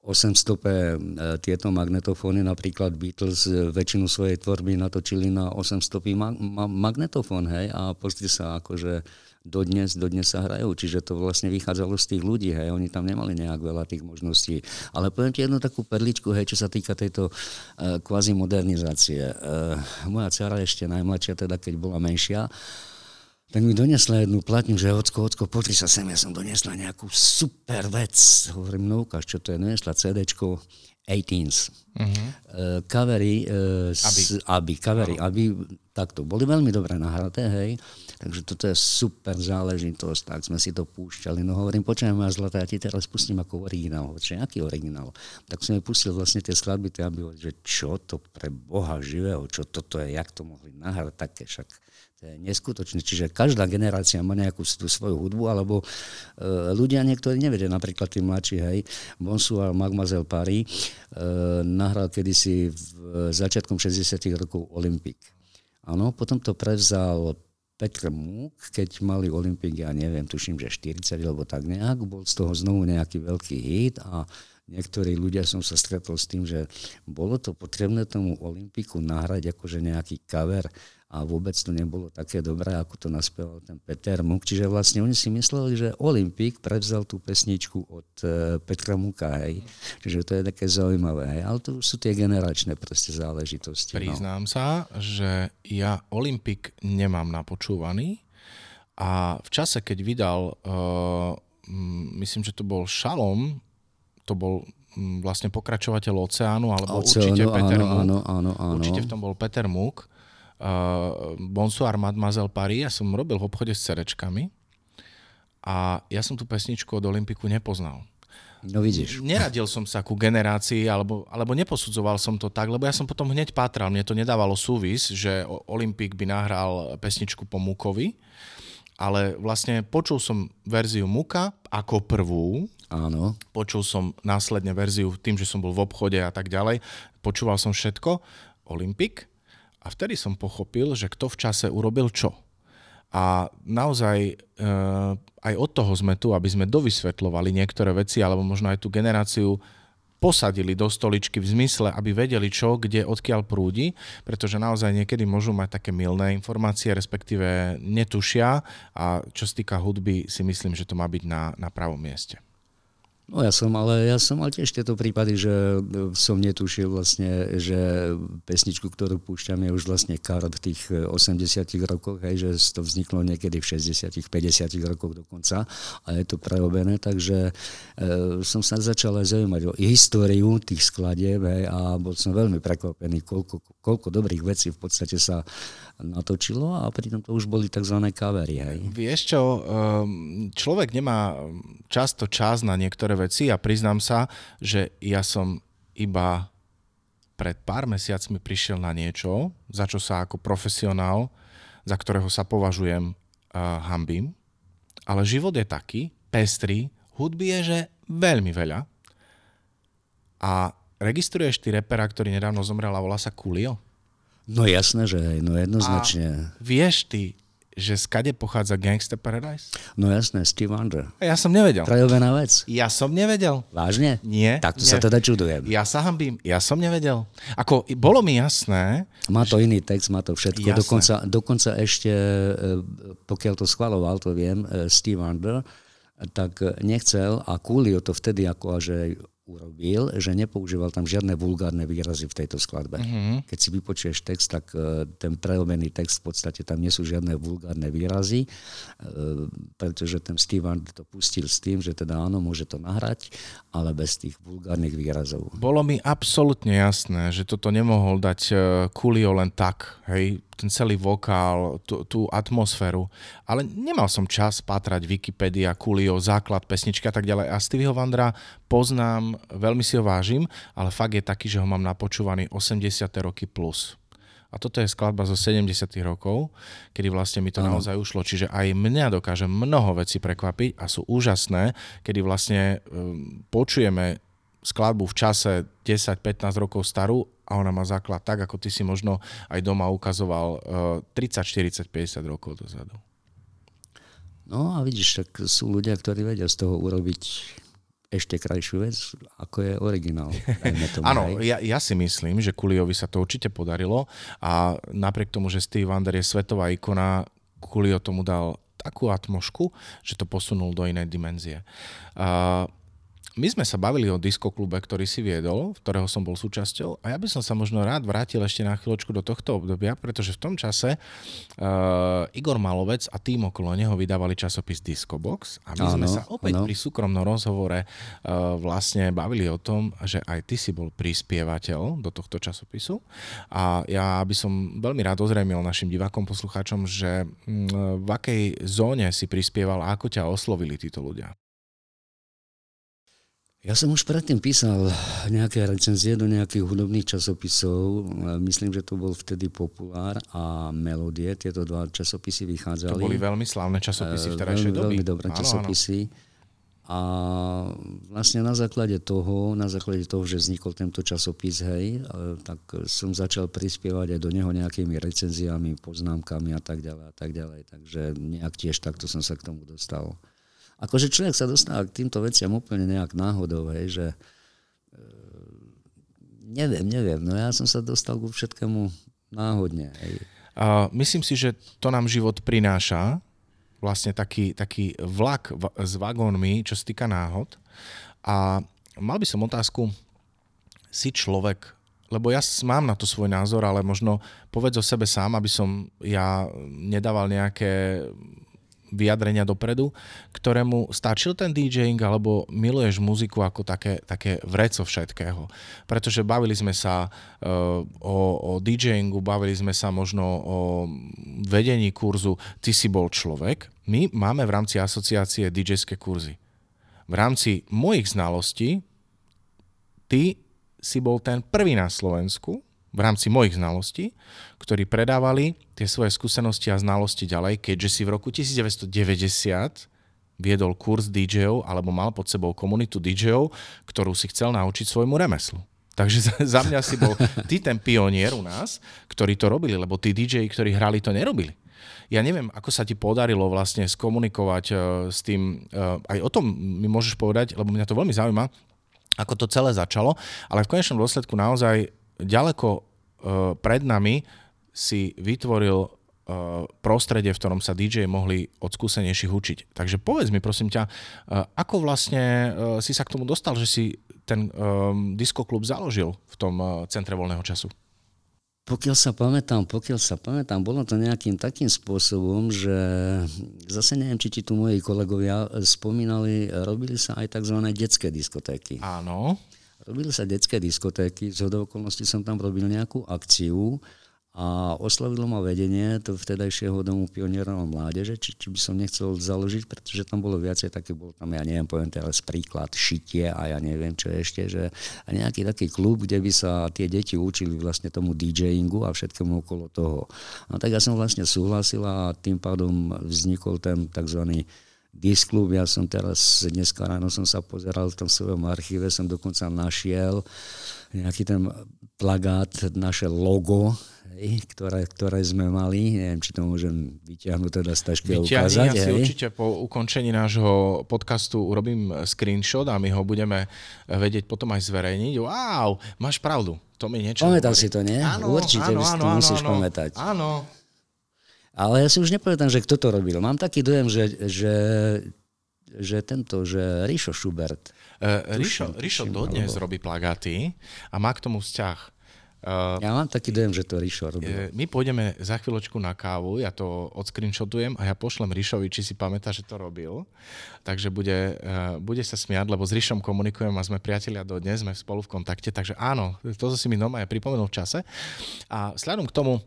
osemstopé tieto magnetofóny, napríklad Beatles väčšinu svojej tvorby natočili na osemstopý ma- ma- magnetofón, hej, a pozri sa akože dodnes, dodnes sa hrajú, čiže to vlastne vychádzalo z tých ľudí, hej, oni tam nemali nejak veľa tých možností. Ale poviem ti jednu takú perličku, hej, čo sa týka tejto uh, kvázi modernizácie. Uh, moja dcera ešte najmladšia, teda keď bola menšia, tak mi donesla jednu platňu, že ocko, ocko, pozri sa sem, ja som donesla nejakú super vec. Hovorím, no ukáž, čo to je, donesla CDčko osemnáctky. Uh-huh. Uh, covery uh, z Aby, covery uh-huh. Aby, takto, boli veľmi dobre nahraté, hej. Takže toto je super záležitosť, tak sme si to púšťali. No hovorím, počujem ma zlatá, ja ti teraz pustím ako originál. Hovorím, aký originál? Tak som mi pustil vlastne tie skladby, tie Aby, že čo to pre Boha živého, čo toto je, jak to mohli nahrať, také však to je neskutočné. Čiže každá generácia má nejakú tú svoju hudbu, alebo e, ľudia niektorí nevedia, napríklad tí mladší, hej, Bonsoir Mademoiselle Paris e, nahral kedysi v začiatkom šesťdesiatych rokov Olympic. Áno, potom to prevzal Peter Muk, keď mali Olympic, ja neviem, tuším, že štyridsať alebo tak nejak, bol z toho znovu nejaký veľký hit a niektorí ľudia som sa stretol s tým, že bolo to potrebné tomu Olympiku nahrať akože nejaký cover a vôbec to nebolo také dobré, ako to naspieval ten Peter Muk. Čiže vlastne oni si mysleli, že Olympic prevzal tú pesničku od Petra Muka, hej. Čiže to je také zaujímavé, hej. Ale to sú tie generačné proste záležitosti. Priznám no. sa, že ja Olympic nemám napočúvaný a v čase, keď vydal, uh, myslím, že to bol Šalom, to bol vlastne pokračovateľ Oceánu, alebo Oceánu, určite Peter áno, Muk. Áno, áno, áno. Určite v tom bol Peter Muk. Uh, Bonsoir Mademoiselle Paris, ja som robil v obchode s cerečkami a ja som tú pesničku od Olympiku nepoznal. No vidíš. Neradil som sa ku generácii, alebo, alebo neposudzoval som to tak, lebo ja som potom hneď pátral. Mne to nedávalo súvis, že Olympik by nahral pesničku po Mukovi, ale vlastne počul som verziu Muka ako prvú. Áno. Počul som následne verziu tým, že som bol v obchode a tak ďalej. Počúval som všetko. Olympik. A vtedy som pochopil, že kto v čase urobil čo. A naozaj e, aj od toho sme tu, aby sme dovysvetľovali niektoré veci, alebo možno aj tú generáciu posadili do stoličky v zmysle, aby vedeli čo, kde, odkiaľ prúdi, pretože naozaj niekedy môžu mať také mylné informácie, respektíve netušia, a čo sa týka hudby, si myslím, že to má byť na, na pravom mieste. No ja som, ale ja som mal tiež tieto prípady, že som netušil vlastne, že pesničku, ktorú púšťam, je už vlastne kár od tých osemdesiatych rokov, hej, že to vzniklo niekedy v šesťdesiatych, päťdesiatych rokoch dokonca a je to prerobené, takže e, som sa začal aj zaujímať o históriu tých skladieb, hej, a bol som veľmi prekvapený, koľko, koľko dobrých vecí v podstate sa natočilo a pritom to už boli tzv. Kavery. Hej. Vieš čo, človek nemá často čas na niektoré veci a priznám sa, že ja som iba pred pár mesiacmi prišiel na niečo, za čo sa ako profesionál, za ktorého sa považujem, hanbím. Ale život je taký, pestrý, hudby je že veľmi veľa. A registruješ ty repera, ktorý nedávno zomrel a volá sa Coolio? No jasné, že hej, no jednoznačne. A vieš ty, že skade pochádza Gangsta Paradise? No jasné, Stevie Wonder. Ja som nevedel. Prerobená vec. Ja som nevedel. Vážne? Nie. Tak to nie. Sa teda čudujem. Ja sa hanbím, ja som nevedel. Ako, bolo mi jasné. Má to že... iný text, má to všetko. Dokonca, dokonca ešte, pokiaľ to schvaloval, to viem, Stevie Wonder, tak nechcel a Coolio to vtedy ako že urobil, že nepoužíval tam žiadne vulgárne výrazy v tejto skladbe. Mm-hmm. Keď si vypočuješ text, tak ten prerobený text v podstate tam nie sú žiadne vulgárne výrazy, pretože ten Steve Wonder to pustil s tým, že teda áno, môže to nahrať, ale bez tých vulgárnych výrazov. Bolo mi absolútne jasné, že toto nemohol dať Coolio len tak, hej, ten celý vokál, tú, tú atmosféru. Ale nemal som čas pátrať Wikipedia, Coolio, základ, pesnička a tak ďalej. A Stevieho Wondera poznám, veľmi si ho vážim, ale fakt je taký, že ho mám napočúvaný osemdesiate roky plus. A toto je skladba zo sedemdesiatych rokov, kedy vlastne mi to Aha. naozaj ušlo. Čiže aj mňa dokáže mnoho vecí prekvapiť a sú úžasné, kedy vlastne um, počujeme skladbu v čase desať až pätnásť rokov starú a ona má základ tak, ako ty si možno aj doma ukazoval tridsať, štyridsať, päťdesiat rokov dozadu. No a vidíš, tak sú ľudia, ktorí vedia z toho urobiť ešte krajšiu vec, ako je originál. Áno, ja, ja si myslím, že Cooliovi sa to určite podarilo a napriek tomu, že Stevie Wonder je svetová ikona, Coolio tomu dal takú atmošku, že to posunul do inej dimenzie. Uh, My sme sa bavili o diskoklube, ktorý si viedol, ktorého som bol súčasťou a ja by som sa možno rád vrátil ešte na chvíľočku do tohto obdobia, pretože v tom čase uh, Igor Malovec a tým okolo neho vydávali časopis Discobox a my ano, sme sa opäť ano. pri súkromnom rozhovore uh, vlastne bavili o tom, že aj ty si bol prispievateľ do tohto časopisu a ja by som veľmi rád ozrejmil našim divákom, poslucháčom, že mh, v akej zóne si prispieval a ako ťa oslovili títo ľudia. Ja som už predtým písal nejaké recenzie do nejakých hudobných časopisov. Myslím, že to bol vtedy Populár a Melódie. Tieto dva časopisy vychádzali. To boli veľmi slávne časopisy v terajšej doby. Veľmi dobré áno, časopisy. Áno. A vlastne na základe toho, na základe toho, že vznikol tento časopis, hej, tak som začal prispievať aj do neho nejakými recenziami, poznámkami a tak ďalej a tak ďalej. Takže nejak tiež takto som sa k tomu dostal. Akože človek sa dostáva k týmto veciam úplne nejak náhodou, hej, že e, neviem, neviem, no ja som sa dostal ku všetkému náhodne. Hej. Uh, myslím si, že to nám život prináša, vlastne taký, taký vlak v, s vagónmi, čo sa týka náhod. A mal by som otázku, si človek, lebo ja mám na to svoj názor, ale možno povedz o sebe sám, aby som ja nedával nejaké vyjadrenia dopredu, ktorému stačil ten DJing, alebo miluješ muziku ako také, také vreco všetkého. Pretože bavili sme sa uh, o, o DJingu, bavili sme sa možno o vedení kurzu. Ty si bol človek. My máme v rámci asociácie DJské kurzy. V rámci mojich znalostí ty si bol ten prvý na Slovensku, v rámci mojich znalostí, ktorí predávali tie svoje skúsenosti a znalosti ďalej, keďže si v roku devätnásťstodeväťdesiat viedol kurz dý džejov alebo mal pod sebou komunitu dý džejov, ktorú si chcel naučiť svojmu remeslu. Takže za mňa si bol ty ten pionier u nás, ktorí to robili, lebo tí dý džeji, ktorí hrali, to nerobili. Ja neviem, ako sa ti podarilo vlastne skomunikovať s tým, aj o tom mi môžeš povedať, lebo mňa to veľmi zaujíma, ako to celé začalo, ale v konečnom dôsledku naozaj ďaleko uh, pred nami si vytvoril uh, prostredie, v ktorom sa dí džej mohli od skúsenejších učiť. Takže povedz mi, prosím ťa, uh, ako vlastne uh, si sa k tomu dostal, že si ten um, diskoklub založil v tom uh, centre voľného času? Pokiaľ sa pamätám, pokiaľ sa pamätám, bolo to nejakým takým spôsobom, že zase neviem, či ti tu moji kolegovia spomínali, robili sa aj tzv. Detské diskotéky. Áno. Robili sa detské diskotéky, zhodou okolností som tam robil nejakú akciu a oslavilo ma vedenie to vtedajšieho domu pionierov a mládeže, či, či by som nechcel založiť, pretože tam bolo viacej také, bolo tam, ja neviem, poviem teraz príklad, šitie a ja neviem čo ešte, že a nejaký taký klub, kde by sa tie deti učili vlastne tomu dí džejingu a všetkému okolo toho. No tak ja som vlastne súhlasil a tým pádom vznikol ten takzvaný Disklub, ja som teraz, dneska ráno som sa pozeral v tom svojom archíve, som dokonca našiel nejaký ten plagát, naše logo, hej, ktoré, ktoré sme mali, neviem, či to môžem vyťahnuť teda z tašky a ukázať. Ja si hej. určite po ukončení nášho podcastu urobím screenshot a my ho budeme vedieť potom aj zverejniť. Wow, máš pravdu, to mi niečo... Pamätal si to, nie? Áno, určite, áno, áno, áno, musíš áno, pamätať. Áno. Ale ja si už nepamätám, že kto to robil. Mám taký dojem, že, že, že tento, že Riša Šubert. Uh, Rišo, Rišo dodnes robí plagáty a má k tomu vzťah. Uh, ja mám taký dojem, že to Rišo robí. Uh, my pôjdeme za chvíľočku na kávu, ja to odscreenshotujem a ja pošlem Rišovi, či si pamätá, že to robil. Takže bude, uh, bude sa smiať, lebo s Rišom komunikujem a sme priatelia dodnes, sme spolu v kontakte. Takže áno, to si mi normálne pripomenul v čase. A vzhľadom k tomu,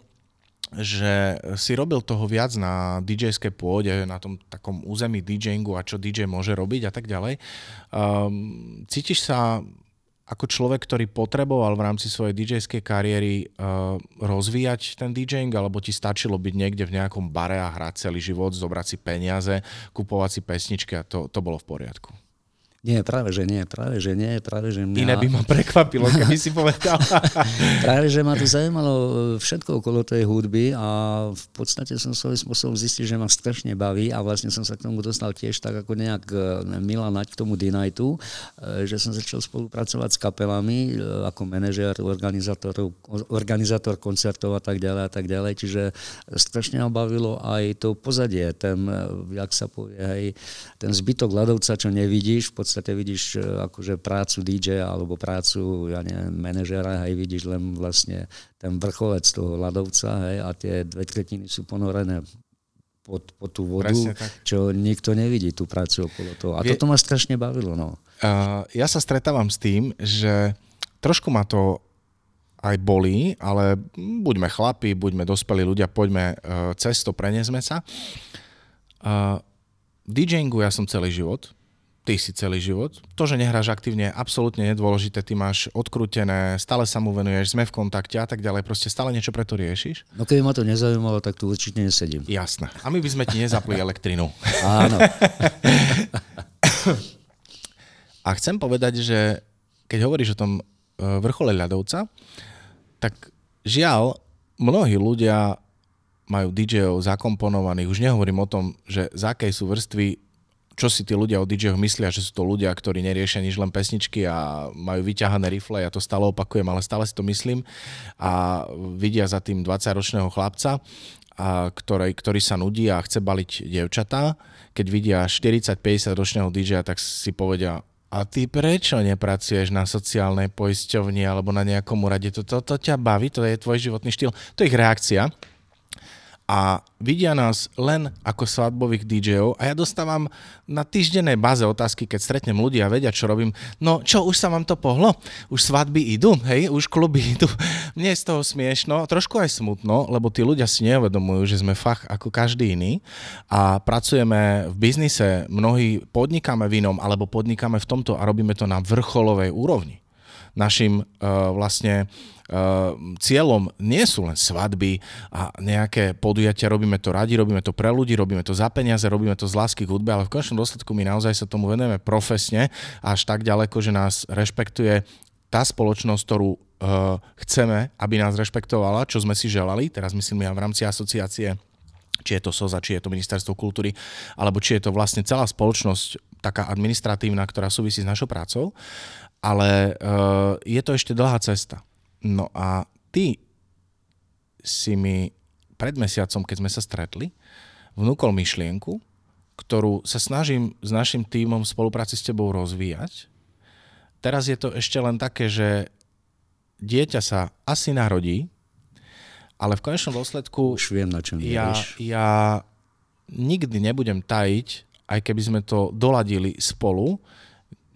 že si robil toho viac na dí džejskej pôde, na tom takom území dí džejingu a čo dí džej môže robiť a tak ďalej. Um, cítiš sa ako človek, ktorý potreboval v rámci svojej dí džejskej kariéry uh, rozvíjať ten dí džejing, alebo ti stačilo byť niekde v nejakom bare a hrať celý život, zobrať si peniaze, kupovať si pesničky a to, to bolo v poriadku? Nie, práve že nie, práve že nie, práve že mňa... Iné by ma prekvapilo, keby si povedal. Práve že ma to zaujímalo všetko okolo tej hudby a v podstate som svojím spôsobom zistil, že ma strašne baví a vlastne som sa k tomu dostal tiež tak ako nejak Milan Naď k tomu The Nightu, že som začal spolupracovať s kapelami ako manažér, organizátor, organizátor koncertov a tak ďalej a tak ďalej, čiže strašne ma bavilo aj to pozadie, ten, jak sa povie, hej, ten zbytok ľadovca, čo nevidíš, v podstate vidíš akože prácu dí džeja alebo prácu, ja neviem, manažéra, hej, vidíš len vlastne ten vrcholec toho ľadovca, hej, a tie dve tretiny sú ponorené pod, pod tú vodu, čo nikto nevidí, tú prácu okolo toho. A Vie... toto ma strašne bavilo, no. Uh, ja sa stretávam s tým, že trošku ma to aj bolí, ale buďme chlapi, buďme dospelí ľudia, poďme uh, cez to, preniesme sa. Uh, dí džejingu ja som celý život, ty si celý život. To, že nehráš aktívne, je absolútne nedôležité. Ty máš odkrútené, stále sa mu venuješ, sme v kontakte a tak ďalej. Proste stále niečo pre to riešiš. No keby ma to nezaujímalo, tak tu určite nesedím. Jasné. A my by sme ti nezapli elektrinu. Áno. A chcem povedať, že keď hovoríš o tom vrchole ľadovca, tak žiaľ, mnohí ľudia majú dí džejov zakomponovaných. Už nehovorím o tom, že z akej sú vrstvy, čo si tí ľudia o dí džejoch myslia, že sú to ľudia, ktorí neriešia nič, len pesničky a majú vyťahané rifle, ja to stále opakujem, ale stále si to myslím a vidia za tým dvadsaťročného chlapca, a ktorý, ktorý sa nudí a chce baliť dievčatá. Keď vidia štyridsať päťdesiat ročného dí džeja, tak si povedia, a ty prečo nepracuješ na sociálnej poisťovni alebo na nejakom úrade? Toto to, to ťa baví, to je tvoj životný štýl. To je ich reakcia. A vidia nás len ako svadbových dí džejov a ja dostávam na týždennej báze otázky, keď stretnem ľudí a vedia, čo robím. No čo, už sa vám to pohlo? Už svadby idú, hej? Už kluby idú. Mne je z toho smiešno, trošku aj smutno, lebo tí ľudia si neuvedomujú, že sme fakt ako každý iný a pracujeme v biznise, mnohí podnikáme v inom alebo podnikáme v tomto a robíme to na vrcholovej úrovni. Našim uh, vlastne uh, cieľom nie sú len svadby a nejaké podujatia, robíme to radi, robíme to pre ľudí, robíme to za peniaze, robíme to z lásky k hudbe, ale v konečnom dôsledku my naozaj sa tomu venujeme profesne až tak ďaleko, že nás rešpektuje tá spoločnosť, ktorú uh, chceme, aby nás rešpektovala, čo sme si želali, teraz myslím ja v rámci asociácie, či je to es o zet á, či je to Ministerstvo kultúry, alebo či je to vlastne celá spoločnosť taká administratívna, ktorá súvisí s našou prácou, ale uh, je to ešte dlhá cesta. No a ty si mi pred mesiacom, keď sme sa stretli, vnúkol myšlienku, ktorú sa snažím s našim tímom v spolupráci s tebou rozvíjať. Teraz je to ešte len také, že dieťa sa asi narodí, ale v konečnom dôsledku už viem, na čom ja, ja nikdy nebudem tajiť, aj keby sme to doladili spolu,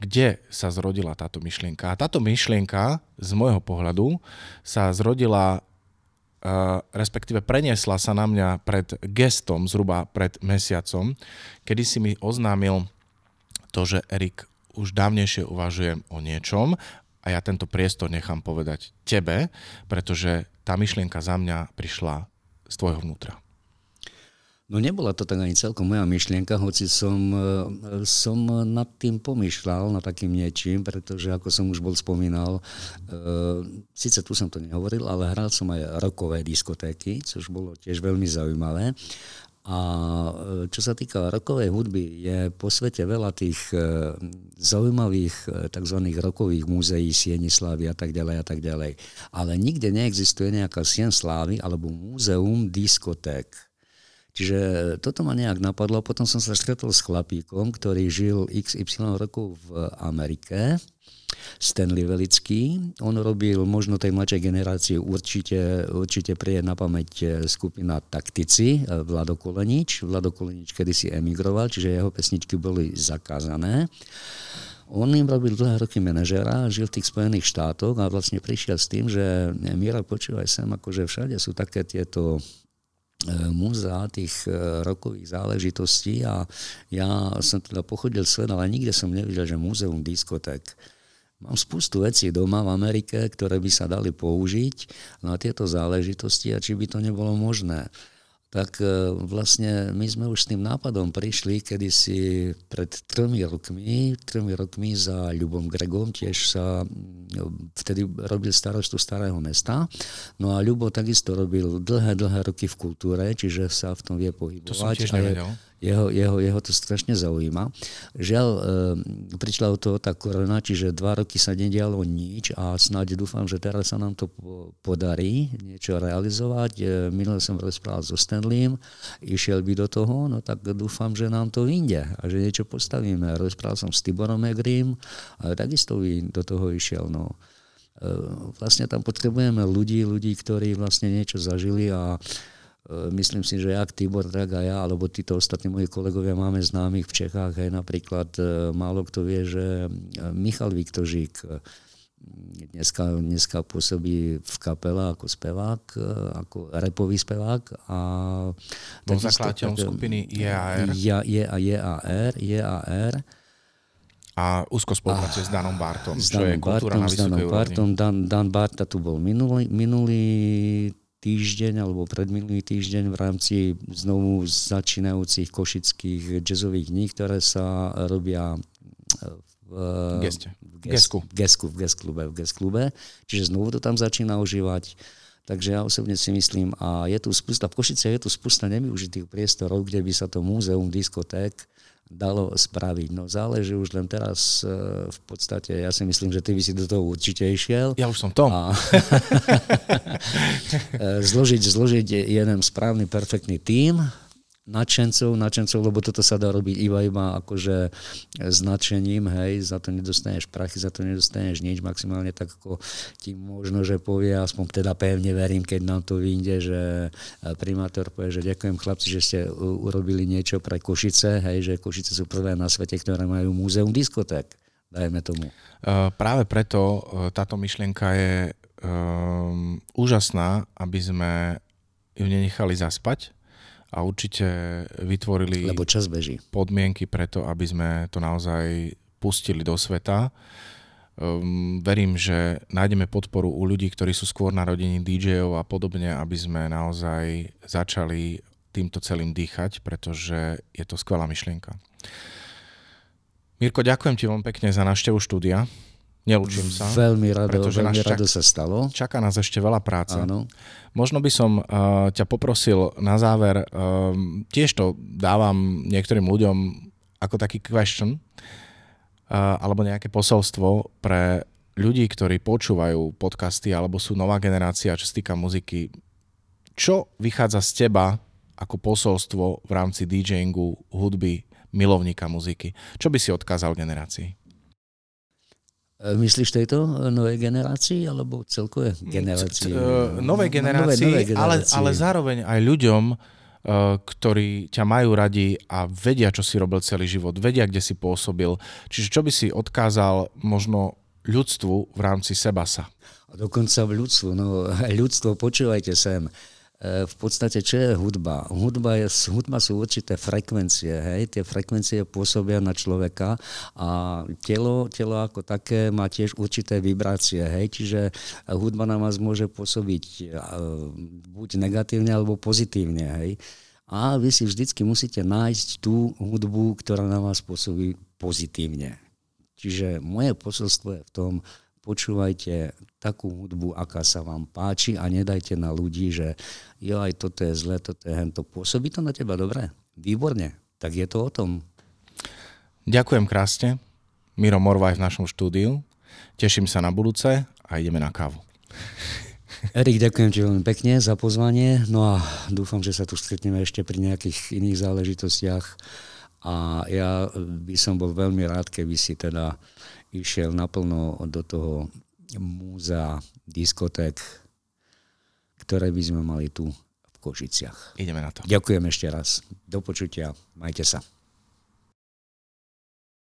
kde sa zrodila táto myšlienka. A táto myšlienka, z môjho pohľadu, sa zrodila, uh, respektíve preniesla sa na mňa pred gestom, zhruba pred mesiacom, kedy si mi oznámil to, že Erik, už dávnejšie uvažujem o niečom a ja tento priestor nechám povedať tebe, pretože tá myšlienka za mňa prišla z tvojho vnútra. No nebola to tak ani celkom moja myšlienka, hoci som, som nad tým pomýšľal, nad takým niečím, pretože ako som už bol spomínal, síce tu som to nehovoril, ale hral som aj rockové diskotéky, což bolo tiež veľmi zaujímavé. A čo sa týka rockovej hudby, je po svete veľa tých zaujímavých tzv. Rockových múzeí, Sieni slávy a tak ďalej a tak ďalej. Ale nikde neexistuje nejaká Sien slávy alebo múzeum diskoték. Čiže toto ma nejak napadlo. Potom som sa stretol s chlapíkom, ktorý žil iks ypsilon rokov v Amerike, Stanley Velický. On robil možno tej mladšej generácii určite, určite príde na pamäť skupina Taktici, Vlado Kolenič. Vlado Kolenič kedysi emigroval, čiže jeho pesničky boli zakázané. On im robil dlhé roky manažéra, žil v tých Spojených štátoch a vlastne prišiel s tým, že Miro, počúvaj sem, akože všade sú také tieto múzea tých rokových záležitostí a ja som teda pochodil svet, ale nikde som nevidel, že múzeum diskoték. Mám spustu vecí doma v Amerike, ktoré by sa dali použiť na tieto záležitosti a či by to nebolo možné. Tak vlastne my sme už s tým nápadom prišli kedysi pred tromi rokmi, tromi rokmi za Ľubom Gregom, tiež sa vtedy robil starostu Starého mesta. No a Ľubo takisto robil dlhé, dlhé roky v kultúre, čiže sa v tom vie pohybovať. To som tiež nevedel. Jeho, jeho, jeho to strašne zaujíma. Žiaľ, e, prišla o toho tá korona, čiže dva roky sa nedialo nič a snáď dúfam, že teraz sa nám to podarí niečo realizovať. E, minule som rozprával so Stanleym, išiel by do toho, no tak dúfam, že nám to vyjde a že niečo postavíme. Rozprával som s Tiborom Egrym a takisto by do toho išiel. No. E, vlastne tam potrebujeme ľudí, ľudí, ktorí vlastne niečo zažili a myslím si, že jak Tibor, tak a ja, alebo títo ostatní moji kolegovia máme známych v Čechách, aj napríklad málo kto vie, že Michal Viktožík dneska, dneska pôsobí v kapele ako spevák, ako rapový spevák a bol zakladateľom skupiny é á er. é á er, é á er. A úzko spolupracuje s Danom Bartom, s Danom čo je kultúra Bartom, na vysokej úrovni. Dan, Dan Barta tu bol minulý, minulý týždeň alebo predminulý týždeň v rámci znovu začínajúcich košických jazzových dní, ktoré sa robia v Gest klube. Čiže znovu to tam začína užívať. Takže ja osobne si myslím, a je tu spusta, v Košice je tu spusta nevyužitých priestorov, kde by sa to múzeum diskoték dalo spraviť. No záleží už len teraz e, v podstate, ja si myslím, že ty by si do toho určite išiel. Ja už som tom. A zložiť, zložiť jeden správny, perfektný tím nadšencov, nadšencov, lebo toto sa dá robiť iba, iba akože značením, hej, za to nedostaneš prachy, za to nedostaneš nič, maximálne tak ako ti možno, že povie, aspoň teda pevne verím, keď nám to vyjde, že primátor povie, že ďakujem chlapci, že ste urobili niečo pre Košice, hej, že Košice sú prvé na svete, ktoré majú múzeum diskoték, dajme tomu. Uh, práve preto uh, táto myšlienka je um, úžasná, aby sme ju nenechali zaspať, a určite vytvorili podmienky preto, aby sme to naozaj pustili do sveta. Um, verím, že nájdeme podporu u ľudí, ktorí sú skôr na rodení dí džejov a podobne, aby sme naozaj začali týmto celým dýchať, pretože je to skvelá myšlienka. Mirko, ďakujem ti veľmi pekne za návštevu štúdia. Nelúčim sa. Veľmi rado, veľmi rado čak, sa stalo. Čaká nás ešte veľa práce. Áno. Možno by som uh, ťa poprosil na záver, uh, tiež to dávam niektorým ľuďom ako taký question uh, alebo nejaké posolstvo pre ľudí, ktorí počúvajú podcasty alebo sú nová generácia, čo sa týka muziky. Čo vychádza z teba ako posolstvo v rámci DJingu, hudby, milovníka muziky? Čo by si odkázal generácii? Myslíš tejto novej generácii alebo celkové generácii? Novej generácii, ale, ale zároveň aj ľuďom, ktorí ťa majú radi a vedia, čo si robil celý život, vedia, kde si pôsobil. Čiže čo by si odkázal možno ľudstvu v rámci Sebasa? A dokonca v ľudstvu. No, ľudstvo, počúvajte sem. V podstate, čo je hudba? Hudba, je, hudba sú určité frekvencie. Hej? Tie frekvencie pôsobia na človeka a telo, telo ako také má tiež určité vibrácie. Hej? Čiže hudba na vás môže pôsobiť buď negatívne, alebo pozitívne. Hej? A vy si vždycky musíte nájsť tú hudbu, ktorá na vás pôsobí pozitívne. Čiže moje posolstvo je v tom, počúvajte takú hudbu, aká sa vám páči a nedajte na ľudí, že jo, aj toto je zle, toto je hento. Pôsobí to na teba dobre? Výborne. Tak je to o tom. Ďakujem krásne. Miro Morvaj v našom štúdiu. Teším sa na budúce a ideme na kávu. Erik, ďakujem ti veľmi pekne za pozvanie. No a dúfam, že sa tu stretneme ešte pri nejakých iných záležitostiach. A ja by som bol veľmi rád, keby si teda išiel naplno do toho múzea, diskoték, ktoré by sme mali tu v Košiciach. Ideme na to. Ďakujem ešte raz. Do počutia. Majte sa.